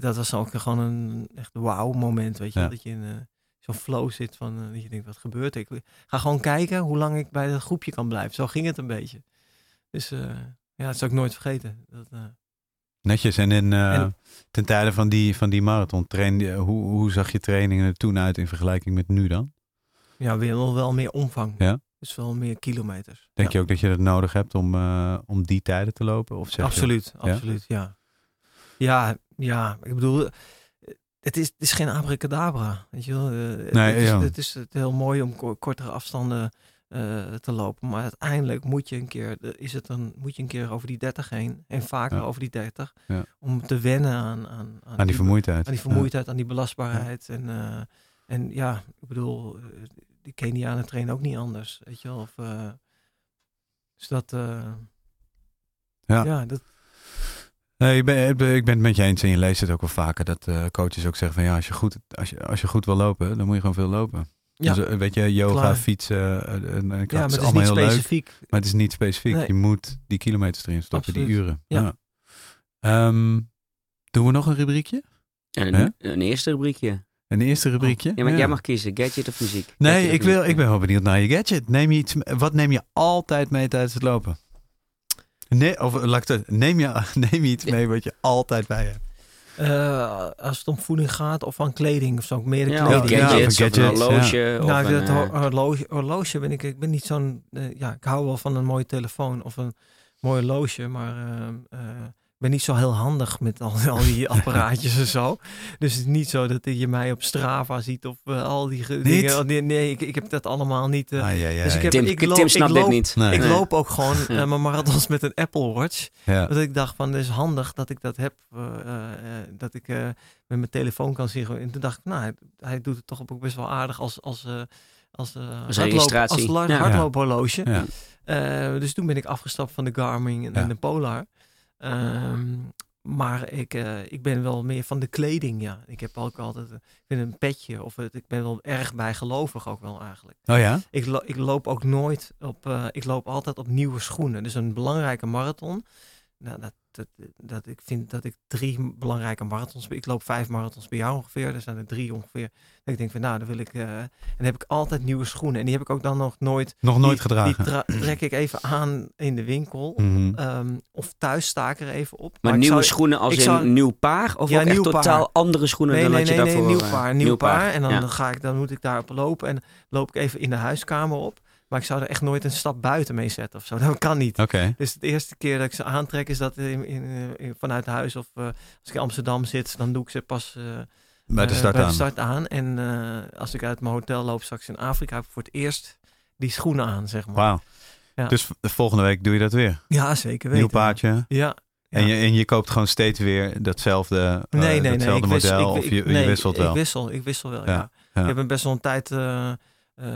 Dat was ook gewoon een echt wauw moment. Weet je, dat je in zo'n flow zit van dat je denkt, wat gebeurt er? Ik ga gewoon kijken hoe lang ik bij dat groepje kan blijven. Zo ging het een beetje. Dus het zou ik nooit vergeten. Dat, Netjes. En ten tijde van die marathon train, hoe zag je trainingen er toen uit in vergelijking met nu dan? Ja, wel meer omvang. Ja? Dus wel meer kilometers. Denk je ook dat je dat nodig hebt om die tijden te lopen? Of zeg absoluut, ja. Ja, ik bedoel, het is geen abracadabra, weet je wel. Het is heel mooi om kortere afstanden te lopen, maar uiteindelijk moet je een keer over die 30 heen en vaker over die 30 om te wennen aan die vermoeidheid, aan die belastbaarheid en ja, ik bedoel, de Kenianen trainen ook niet anders, weet je wel, of is dat dat. Nee, ik ben het met je eens en je leest het ook wel vaker dat coaches ook zeggen van ja, als je goed wil lopen, dan moet je gewoon veel lopen. Ja, dus, weet je, yoga, klaar. Fietsen, het is allemaal heel specifiek. Leuk. Maar het is niet specifiek. Nee. Je moet die kilometers erin stoppen, absoluut. Die uren. Ja. Ja. Doen we nog een rubriekje? Een eerste rubriekje. Een eerste rubriekje? Ja, maar jij mag kiezen, gadget of muziek. Nee, ik ben wel benieuwd naar je gadget. Wat neem je altijd mee tijdens het lopen? Neem je iets mee wat je altijd bij hebt? Als het om voeding gaat of aan kleding of zo, meer kleding. Gadgets, een horloge. Ja. Horloge ik ben niet zo'n... ik hou wel van een mooie telefoon of een mooi horloge, maar ik ben niet zo heel handig met al die apparaatjes en zo. Dus het is niet zo dat je mij op Strava ziet of al die dingen. Nee, ik heb dat allemaal niet. Tim snapt dit niet. Ik loop ook gewoon mijn marathons met een Apple Watch. Ja. Dat ik dacht van, het is handig dat ik dat heb. Dat ik met mijn telefoon kan zien. En toen dacht ik, hij doet het toch ook best wel aardig als hardloophorloge. Ja. Dus toen ben ik afgestapt van de Garmin en de Polar. Maar ik ben wel meer van de kleding, ja. Ik heb ook altijd een petje. Ik ben wel erg bijgelovig ook wel eigenlijk. Oh ja? Ik loop ook nooit op... ik loop altijd op nieuwe schoenen. Dus een belangrijke marathon. Nou, dat ik vind dat ik 3 belangrijke marathons... Ik loop 5 marathons per jaar ongeveer. Er zijn er 3 ongeveer. En ik denk van, dan wil ik... en dan heb ik altijd nieuwe schoenen. En die heb ik ook dan nog nooit gedragen. Die trek ik even aan in de winkel. Mm-hmm. Of thuis sta ik er even op. Maar nieuwe schoenen als een nieuw paar? Of ook echt totaal andere schoenen nieuw paar. En dan, dan moet ik daarop lopen. En loop ik even in de huiskamer op. Maar ik zou er echt nooit een stap buiten mee zetten of zo. Dat kan niet. Okay. Dus de eerste keer dat ik ze aantrek is dat vanuit huis. Of als ik in Amsterdam zit, dan doe ik ze pas bij de start aan. En als ik uit mijn hotel loop straks in Afrika, heb ik voor het eerst die schoenen aan, zeg maar. Wauw. Ja. Dus volgende week doe je dat weer? Ja, zeker weten. Nieuw paardje? Ja. Ja. En je koopt gewoon steeds weer datzelfde model? Je wisselt wel? Ik wissel wel, ja. Ja. Ik heb best wel een tijd...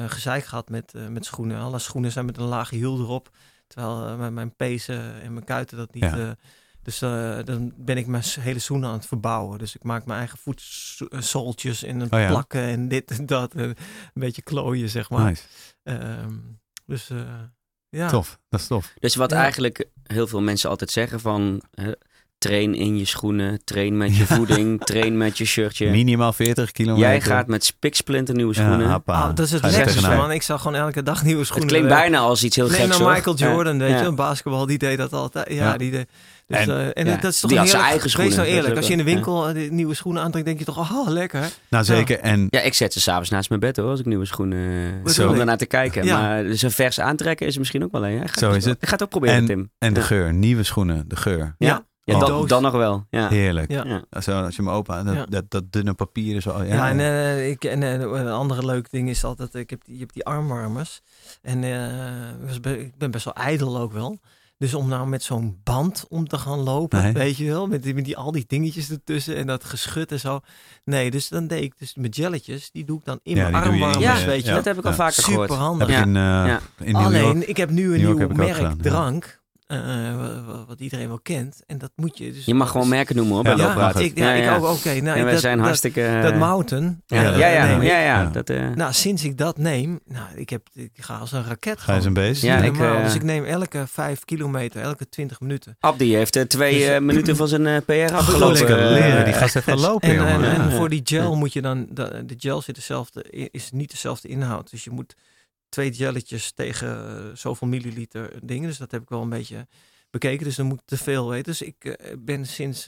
gezeik gehad met schoenen. Alle schoenen zijn met een lage hiel erop. Terwijl mijn pezen en mijn kuiten dat niet... Dus dan ben ik mijn hele schoenen aan het verbouwen. Dus ik maak mijn eigen voetzooltjes en het plakken en dit en dat. En een beetje klooien, zeg maar. Nice. Tof, dat is tof. Dus wat eigenlijk heel veel mensen altijd zeggen van... train in je schoenen, train met je voeding, train met je shirtje. Minimaal 40 kilometer. Jij gaat met spiksplinter nieuwe schoenen. Ja, dat is het lekkerste, man. Ik zou gewoon elke dag nieuwe schoenen. Het klinkt bijna als iets heel geks, hoor. Michael Jordan, weet je, basketbal, die deed dat altijd. Ja, die deed... En dat is toch die had zijn eigen schoenen. Wees nou eerlijk, als je in de winkel nieuwe schoenen aantrekt, denk je toch, lekker. Nou, zeker. En... Ja, ik zet ze s'avonds naast mijn bed, hoor, als ik nieuwe schoenen... om daarnaar te kijken. Ja. Maar ze vers aantrekken is misschien ook wel een. Zo is het. Ik ga het ook proberen, Tim. En de geur, nieuwe schoenen, de geur. Ja. Ja, dan nog wel. Ja. Heerlijk. Ja. Zo, als je hem open dat dunne papier is al... Ja, ja, en een andere leuk ding is altijd... Je hebt die armwarmers. En ik ben best wel ijdel ook wel. Dus om nou met zo'n band om te gaan lopen, weet je wel. Met al die dingetjes ertussen en dat geschut en zo. Nee, dus dan deed ik dus mijn jelletjes. Die doe ik dan in mijn armwarmers, weet je. Ja. Dat heb ik al vaker gehoord. Superhandig. In New York, alleen, ik heb nu een nieuw merk drank... wat iedereen wel kent. En dat moet je... Dus je mag gewoon merken noemen, hoor. Wij zijn hartstikke... Dat Mountain. Sinds ik dat neem... Ik ga als een raket. Ga je een beest? Ja, dus ik neem elke 5 kilometer, elke 20 minuten. Abdi heeft 2 minuten van zijn PR afgelopen. Die gast heeft gelopen, jongen. En voor die gel moet je dan... De gel is niet dezelfde inhoud. Dus je moet... 2 jelletjes tegen zoveel milliliter dingen. Dus dat heb ik wel een beetje bekeken. Dus dan moet ik te veel weten. Dus ik ben sinds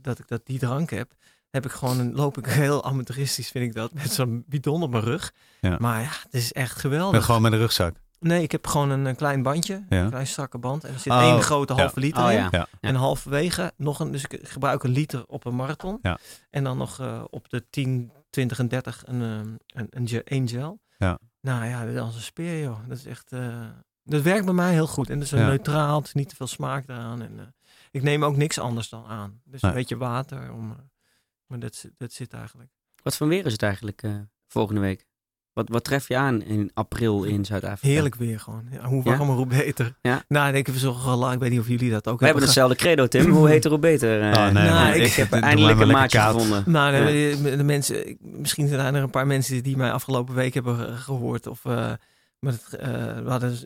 dat ik die drank heb ik gewoon loop ik heel amateuristisch, vind ik dat, met zo'n bidon op mijn rug. Ja. Maar ja, het is echt geweldig. En gewoon met een rugzak? Nee, ik heb gewoon een klein bandje, een klein strakke band. En er zit één grote halve liter in. Ja. En halverwege nog een, dus ik gebruik een liter op een marathon. Ja. En dan nog op de 10, 20 en 30 een gel. Ja. Nou ja, dat is als een speer, joh. Dat is echt... dat werkt bij mij heel goed. En dat is een neutraal, het is niet te veel smaak eraan. En ik neem ook niks anders dan aan. Dus een beetje water. Maar dat zit eigenlijk. Wat voor weer is het eigenlijk volgende week? Wat tref je aan in april in Zuid-Afrika? Heerlijk weer gewoon. Ja, hoe warmer, hoe beter. Ja? Nou, ik weet niet of jullie dat ook hebben. We hebben hetzelfde credo, Tim. Hoe heter, hoe beter. Ik heb eindelijk een maatje gevonden. Nou, de mensen, misschien zijn er een paar mensen die mij afgelopen week hebben gehoord. Of, we hadden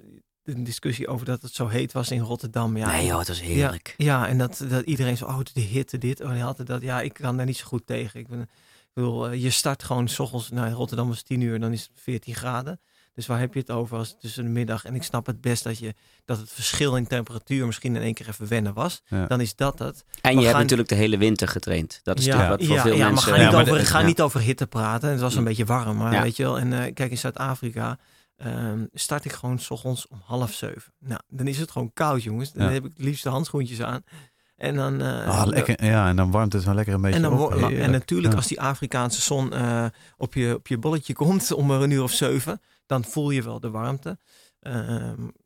een discussie over dat het zo heet was in Rotterdam. Ja. Nee joh, het was heerlijk. Ja, en dat iedereen zo, de hitte, dit. Oh, die hadden dat. Ja, ik kan daar niet zo goed tegen. Je start gewoon 's ochtends, nou, Rotterdam is 10:00, dan is het 14 graden. Dus waar heb je het over als tussen de middag? En ik snap het best dat het verschil in temperatuur misschien in één keer even wennen was. Ja. Dan is dat het. En je hebt natuurlijk de hele winter getraind. Dat is wat voor veel mensen... Ja, maar ga niet over hitte praten. Het was een beetje warm, maar weet je wel. En kijk, in Zuid-Afrika start ik gewoon 's ochtends om 6:30. Nou, dan is het gewoon koud, jongens. Dan heb ik het liefst de handschoentjes aan. En dan, lekker, en dan warmt het wel lekker een beetje op. En natuurlijk als die Afrikaanse zon op je bolletje komt om 7:00, dan voel je wel de warmte.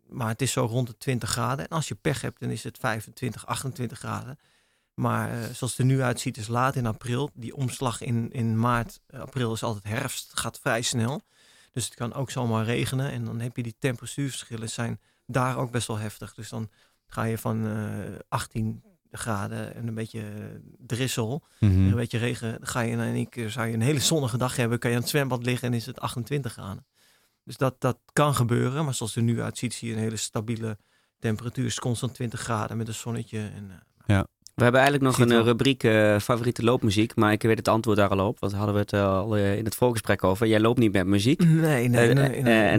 Maar het is zo rond de 20 graden. En als je pech hebt, dan is het 25, 28 graden. Maar zoals het er nu uitziet, is laat in april. Die omslag in maart, april is altijd herfst. Gaat vrij snel. Dus het kan ook zomaar regenen. En dan heb je die temperatuurverschillen zijn daar ook best wel heftig. Dus dan ga je van 18 graden en een beetje drissel, een beetje regen, ga je in één keer, zou je een hele zonnige dag hebben, kan je aan het zwembad liggen en is het 28 graden. Dus dat kan gebeuren, maar zoals het er nu uitziet, zie je een hele stabiele temperatuur, is constant 20 graden met een zonnetje. We hebben eigenlijk nog een rubriek favoriete loopmuziek, maar ik weet het antwoord daar al op, want hadden we het al in het voorgesprek over. Jij loopt niet met muziek. Nee.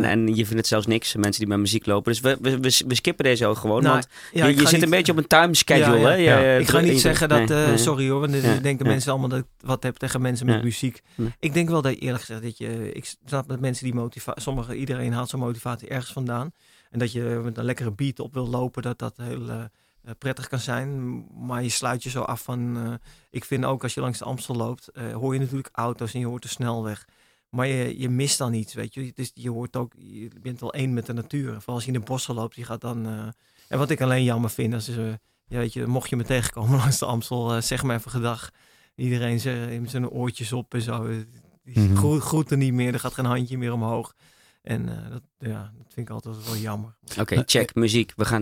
En je vindt het zelfs niks, mensen die met muziek lopen. Dus we skippen deze ook gewoon, want je zit een beetje op een time schedule. Ja. Hè? Ik ga niet zeggen dat, sorry hoor, want denken mensen allemaal dat ik wat heb tegen mensen met muziek. Nee. Ik denk wel dat eerlijk gezegd, ik snap dat mensen die motivatie, iedereen haalt zo'n motivatie ergens vandaan. En dat je met een lekkere beat op wil lopen, dat heel... prettig kan zijn, maar je sluit je zo af van... ik vind ook als je langs de Amstel loopt, hoor je natuurlijk auto's en je hoort de snelweg. Maar je mist dan iets, weet je. Dus je hoort ook, je bent wel één met de natuur. Vooral als je in de bossen loopt, je gaat dan... en wat ik alleen jammer vind, als mocht je me tegenkomen langs de Amstel, zeg maar even gedag. Iedereen heeft zijn oortjes op en zo. Groeten niet meer, er gaat geen handje meer omhoog. En dat vind ik altijd wel jammer. Oké, check, muziek. We gaan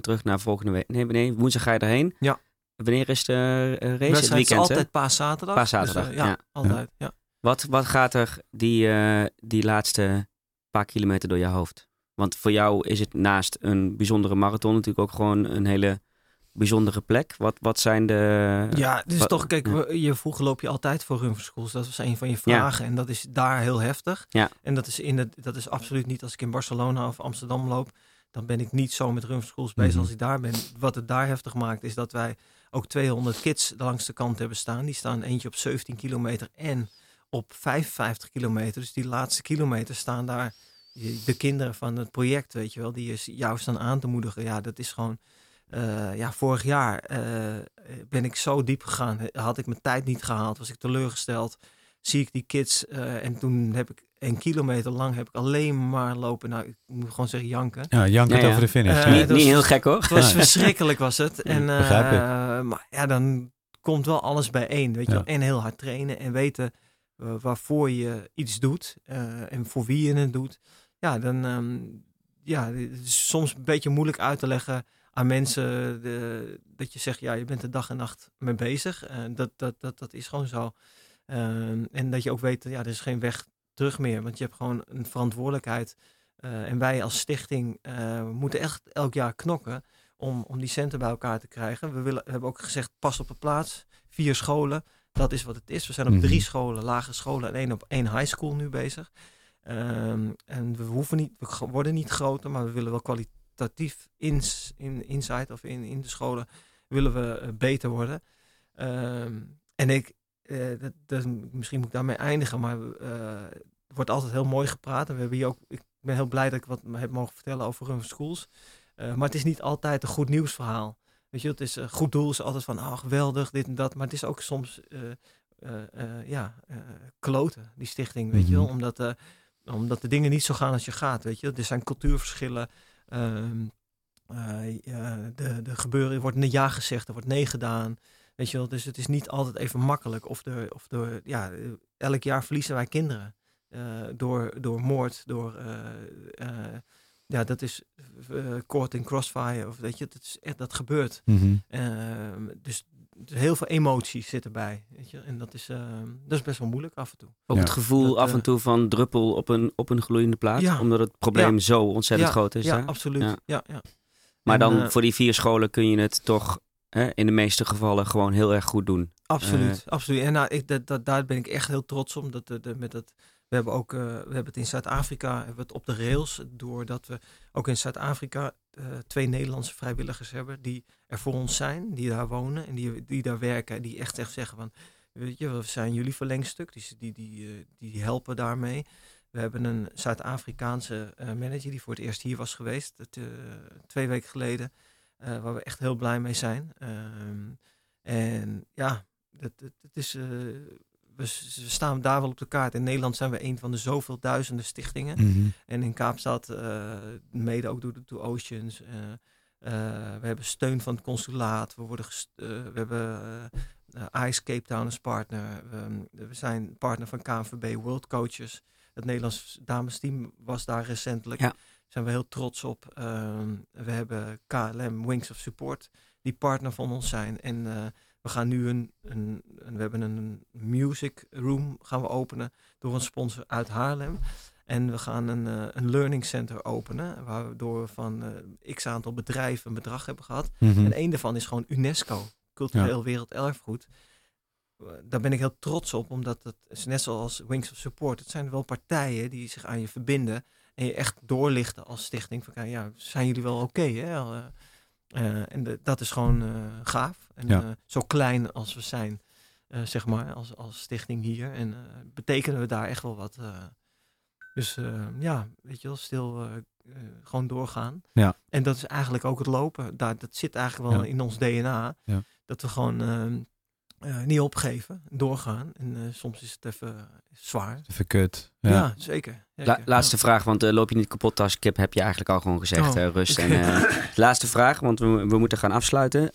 terug naar, volgende week. Nee, woensdag ga je erheen. Ja. Wanneer is de race? Het weekend, altijd hè? Paaszaterdag. Paaszaterdag, dus, altijd, ja. Wat gaat er die laatste paar kilometer door je hoofd? Want voor jou is het naast een bijzondere marathon natuurlijk ook gewoon een hele bijzondere plek. Wat zijn de... Ja, dus toch, kijk, vroeger loop je altijd voor Run for Schools. Dat was een van je vragen. Ja. En dat is daar heel heftig. Ja. En dat is absoluut niet als ik in Barcelona of Amsterdam loop. Dan ben ik niet zo met Run for Schools bezig als ik daar ben. Wat het daar heftig maakt, is dat wij ook 200 kids langs de kant hebben staan. Die staan eentje op 17 kilometer en op 55 kilometer. Dus die laatste kilometer staan daar de kinderen van het project, weet je wel. Die jou staan aan te moedigen. Ja, dat is gewoon... vorig jaar ben ik zo diep gegaan. Had ik mijn tijd niet gehaald, was ik teleurgesteld. Zie ik die kids en toen heb ik 1 kilometer lang alleen maar lopen. Nou, ik moet gewoon zeggen janken. Ja, janken over de finish. Niet heel gek hoor. Het was verschrikkelijk was het. En, begrijp ik. Maar ja, dan komt wel alles bijeen. Weet je wel? En heel hard trainen en weten waarvoor je iets doet en voor wie je het doet. Ja, dan het is soms een beetje moeilijk uit te leggen aan mensen dat je zegt, ja, je bent er dag en nacht mee bezig. Dat is gewoon zo. En dat je ook weet, ja, er is geen weg terug meer. Want je hebt gewoon een verantwoordelijkheid. En wij als stichting moeten echt elk jaar knokken om die centen bij elkaar te krijgen. We hebben ook gezegd, pas op de plaats. 4 scholen, dat is wat het is. We zijn op 3 scholen, lagere scholen en 1 high school nu bezig. En we worden niet groter, maar we willen wel kwalitatief in de scholen willen we beter worden. Misschien moet ik daarmee eindigen, maar het wordt altijd heel mooi gepraat. En we hebben hier ook, ik ben heel blij dat ik wat heb mogen vertellen over Run for Schools. Maar het is niet altijd een goed nieuwsverhaal. Weet je, het is een goed doel, is altijd van geweldig, dit en dat. Maar het is ook soms kloten, die stichting, weet je wel. Omdat de dingen niet zo gaan als je gaat, weet je wel. Er zijn cultuurverschillen. Er wordt een ja gezegd, er wordt nee gedaan. Weet je wel, dus het is niet altijd even makkelijk. Elk jaar verliezen wij kinderen. Door moord, dat is caught in crossfire. Of weet je, dat gebeurt. Mm-hmm. Dus heel veel emoties zitten erbij. Weet je? En dat is best wel moeilijk af en toe. Ook het gevoel af en toe van druppel op een gloeiende plaat. Ja. Omdat het probleem zo ontzettend groot is. Ja, hè? Absoluut. Ja. Ja, ja. Maar dan voor die 4 scholen kun je het toch in de meeste gevallen gewoon heel erg goed doen. Absoluut, absoluut. En daar ben ik echt heel trots om. We hebben het in Zuid-Afrika op de rails. Doordat we ook in Zuid-Afrika 2 Nederlandse vrijwilligers hebben die er voor ons zijn. Die daar wonen en die daar werken. Die echt zeggen van, weet je, we zijn jullie verlengstuk. Die helpen daarmee. We hebben een Zuid-Afrikaanse manager die voor het eerst hier was geweest. 2 weken geleden. Waar we echt heel blij mee zijn. We staan daar wel op de kaart. In Nederland zijn we een van de zoveel duizenden stichtingen. Mm-hmm. En in Kaapstad mede ook door de Two Oceans. We hebben steun van het consulaat. We hebben ICE Cape Town als partner. We zijn partner van KNVB World Coaches. Het Nederlands damesteam was daar recentelijk. Ja. Zijn we heel trots op. We hebben KLM Wings of Support, die partner van ons zijn. En we gaan nu we hebben een music room gaan we openen door een sponsor uit Haarlem. En we gaan een learning center openen, waardoor we van x aantal bedrijven een bedrag hebben gehad. Mm-hmm. En één daarvan is gewoon UNESCO, cultureel werelderfgoed. Daar ben ik heel trots op, omdat het is net zoals Wings of Support. Het zijn wel partijen die zich aan je verbinden en je echt doorlichten als stichting. Van, zijn jullie wel oké, hè? Dat is gewoon gaaf. En zo klein als we zijn, zeg maar, als stichting hier. En betekenen we daar echt wel wat. Weet je wel, stil gewoon doorgaan. Ja. En dat is eigenlijk ook het lopen. Dat zit eigenlijk wel in ons DNA. Ja. Dat we gewoon niet opgeven, doorgaan. En soms is het even zwaar. Even kut. Ja, zeker. Laatste vraag, want loop je niet kapot als kip, heb je eigenlijk al gewoon gezegd. Oh. Rust. En, laatste vraag, want we moeten gaan afsluiten.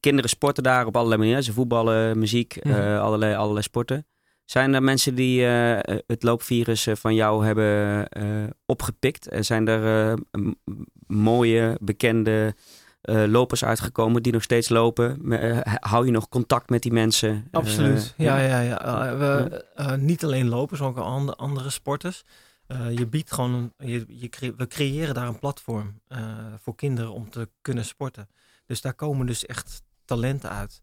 Kinderen sporten daar op allerlei manieren. Ze voetballen, muziek, allerlei sporten. Zijn er mensen die het loopvirus van jou hebben opgepikt? En zijn er mooie, bekende lopers uitgekomen die nog steeds lopen? Hou je nog contact met die mensen? Absoluut. Niet alleen lopers, ook andere sporters. We creëren daar een platform voor kinderen om te kunnen sporten. Dus daar komen dus echt talenten uit.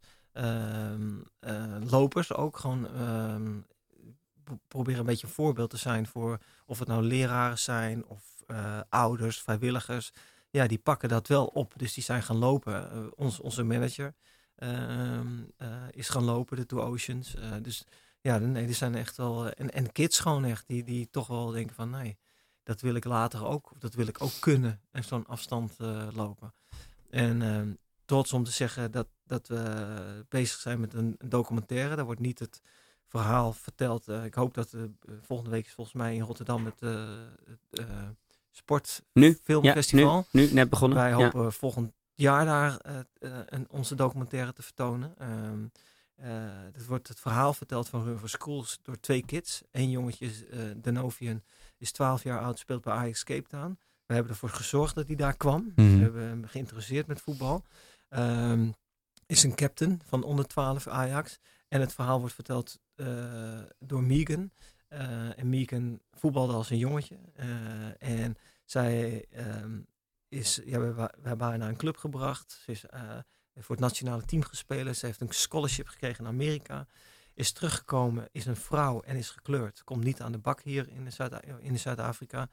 Lopers ook gewoon proberen een beetje een voorbeeld te zijn voor of het nou leraren zijn of ouders, vrijwilligers. Ja, die pakken dat wel op. Dus die zijn gaan lopen. Onze manager is gaan lopen, de Two Oceans. Die zijn echt wel... En kids gewoon echt, die toch wel denken van... nee, dat wil ik later ook. Dat wil ik ook kunnen. En zo'n afstand lopen. En trots om te zeggen dat we bezig zijn met een documentaire. Daar wordt niet het verhaal verteld. Ik hoop dat volgende week is volgens mij in Rotterdam het... Sportfilmfestival. Nu net begonnen. Wij hopen volgend jaar daar onze documentaire te vertonen. Het wordt het verhaal verteld van Run for Schools door 2 kids. 1 jongetje, Danovian, is 12 jaar oud, speelt bij Ajax Cape Town. We hebben ervoor gezorgd dat hij daar kwam. Mm. We hebben hem geïnteresseerd met voetbal. Is een captain van onder 12 Ajax. En het verhaal wordt verteld door Megan. En Megan voetbalde als een jongetje. En zij we hebben haar naar een club gebracht. Ze is voor het nationale team gespeeld. Ze heeft een scholarship gekregen in Amerika. is teruggekomen, is een vrouw en is gekleurd. Komt niet aan de bak hier in Zuid-Afrika.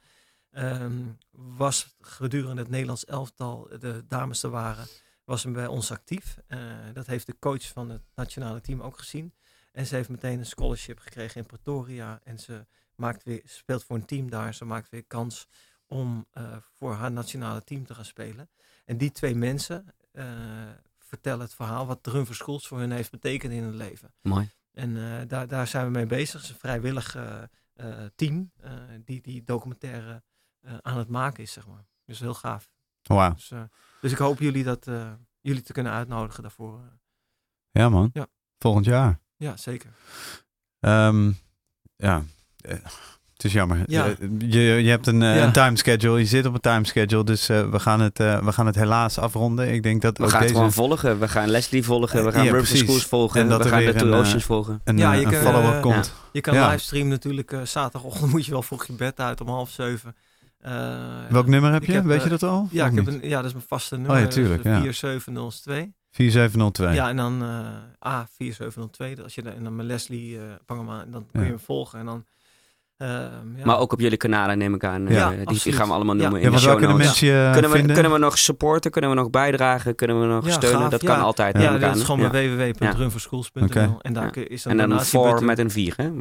Was gedurende het Nederlands elftal, de dames er waren, was hem bij ons actief. Dat heeft de coach van het nationale team ook gezien. En ze heeft meteen een scholarship gekregen in Pretoria. En ze speelt voor een team daar. Ze maakt weer kans om voor haar nationale team te gaan spelen. En die twee mensen vertellen het verhaal wat Run for Schools voor hun heeft betekend in hun leven. Mooi. En daar zijn we mee bezig. Het is een vrijwillig team die documentaire aan het maken is, zeg maar. Dus heel gaaf. Wow. Dus ik hoop jullie te kunnen uitnodigen daarvoor. Ja man, ja. Volgend jaar. Ja, zeker. Het is jammer. Ja. Je hebt een time schedule. Je zit op een time schedule. Dus we gaan het helaas afronden. Ik denk dat we ook gaan het gewoon volgen. We gaan Leslie volgen. We gaan Run for Schools volgen. En we gaan de Two Oceans volgen. Een follow-up komt. Je kan livestream natuurlijk. Zaterdagochtend moet je wel vroeg je bed uit om 6:30. Welk nummer heb je? Weet je dat al? Ja, dat is mijn vaste nummer. Oh, ja, tuurlijk, dus 4702. 4702. Ja, en dan A4702. En dan mijn Leslie Pangemanan. Dan kun je hem volgen en dan... Maar ook op jullie kanalen neem ik aan. Die gaan we allemaal noemen in de show notes. Kunnen we nog supporten? Kunnen we nog bijdragen? Kunnen we nog steunen? Gaaf, dat kan altijd. Ja, dat is gewoon www.runforschools.nl. Okay. En daar is dan een 4 met een 4. Hè?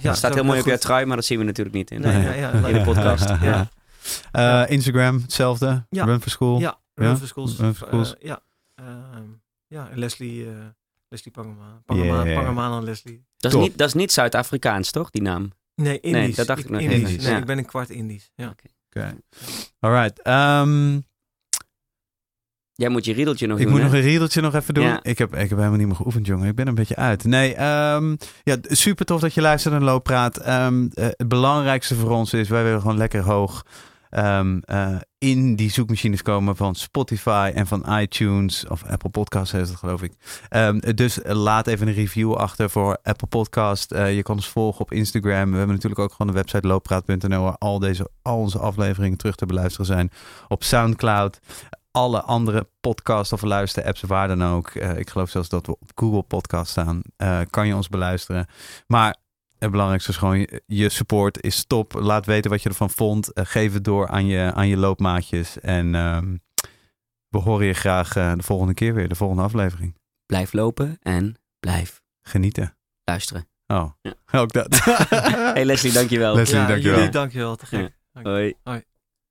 Dat staat heel mooi op jouw trui, maar dat zien we natuurlijk niet in de podcast. Instagram, hetzelfde. Run for School. Ja, Run for Schools. Ja, Leslie... Leslie Pangemanan Leslie. Dat is niet Zuid-Afrikaans, toch? Die naam. Nee, Indisch. Nee, dat dacht ik nog Indisch. Even. Ik ben een kwart Indisch. Ja. Okay. Alright. Jij moet je riedeltje nog doen. Ik moet nog een riedeltje nog even doen. Ja. Ik heb helemaal niet meer geoefend, jongen. Ik ben een beetje uit. Nee, super tof dat je luistert en Loopraad. Het belangrijkste voor ons is, wij willen gewoon lekker hoog in die zoekmachines komen van Spotify en van iTunes of Apple Podcasts heet dat geloof ik. Dus laat even een review achter voor Apple Podcast. Je kan ons volgen op Instagram. We hebben natuurlijk ook gewoon de website loopraad.nl waar al onze afleveringen terug te beluisteren zijn. Op Soundcloud, alle andere podcasts of luisterapps waar dan ook. Ik geloof zelfs dat we op Google Podcast staan. Kan je ons beluisteren. Maar het belangrijkste is gewoon je support is top. Laat weten wat je ervan vond. Geef het door aan je loopmaatjes. En we horen je graag de volgende keer weer. De volgende aflevering. Blijf lopen en blijf genieten. Luisteren. Oh, ja. Ook dat. Hey Leslie, dankjewel. Jullie dankjewel. Te gek. Ja. Hoi.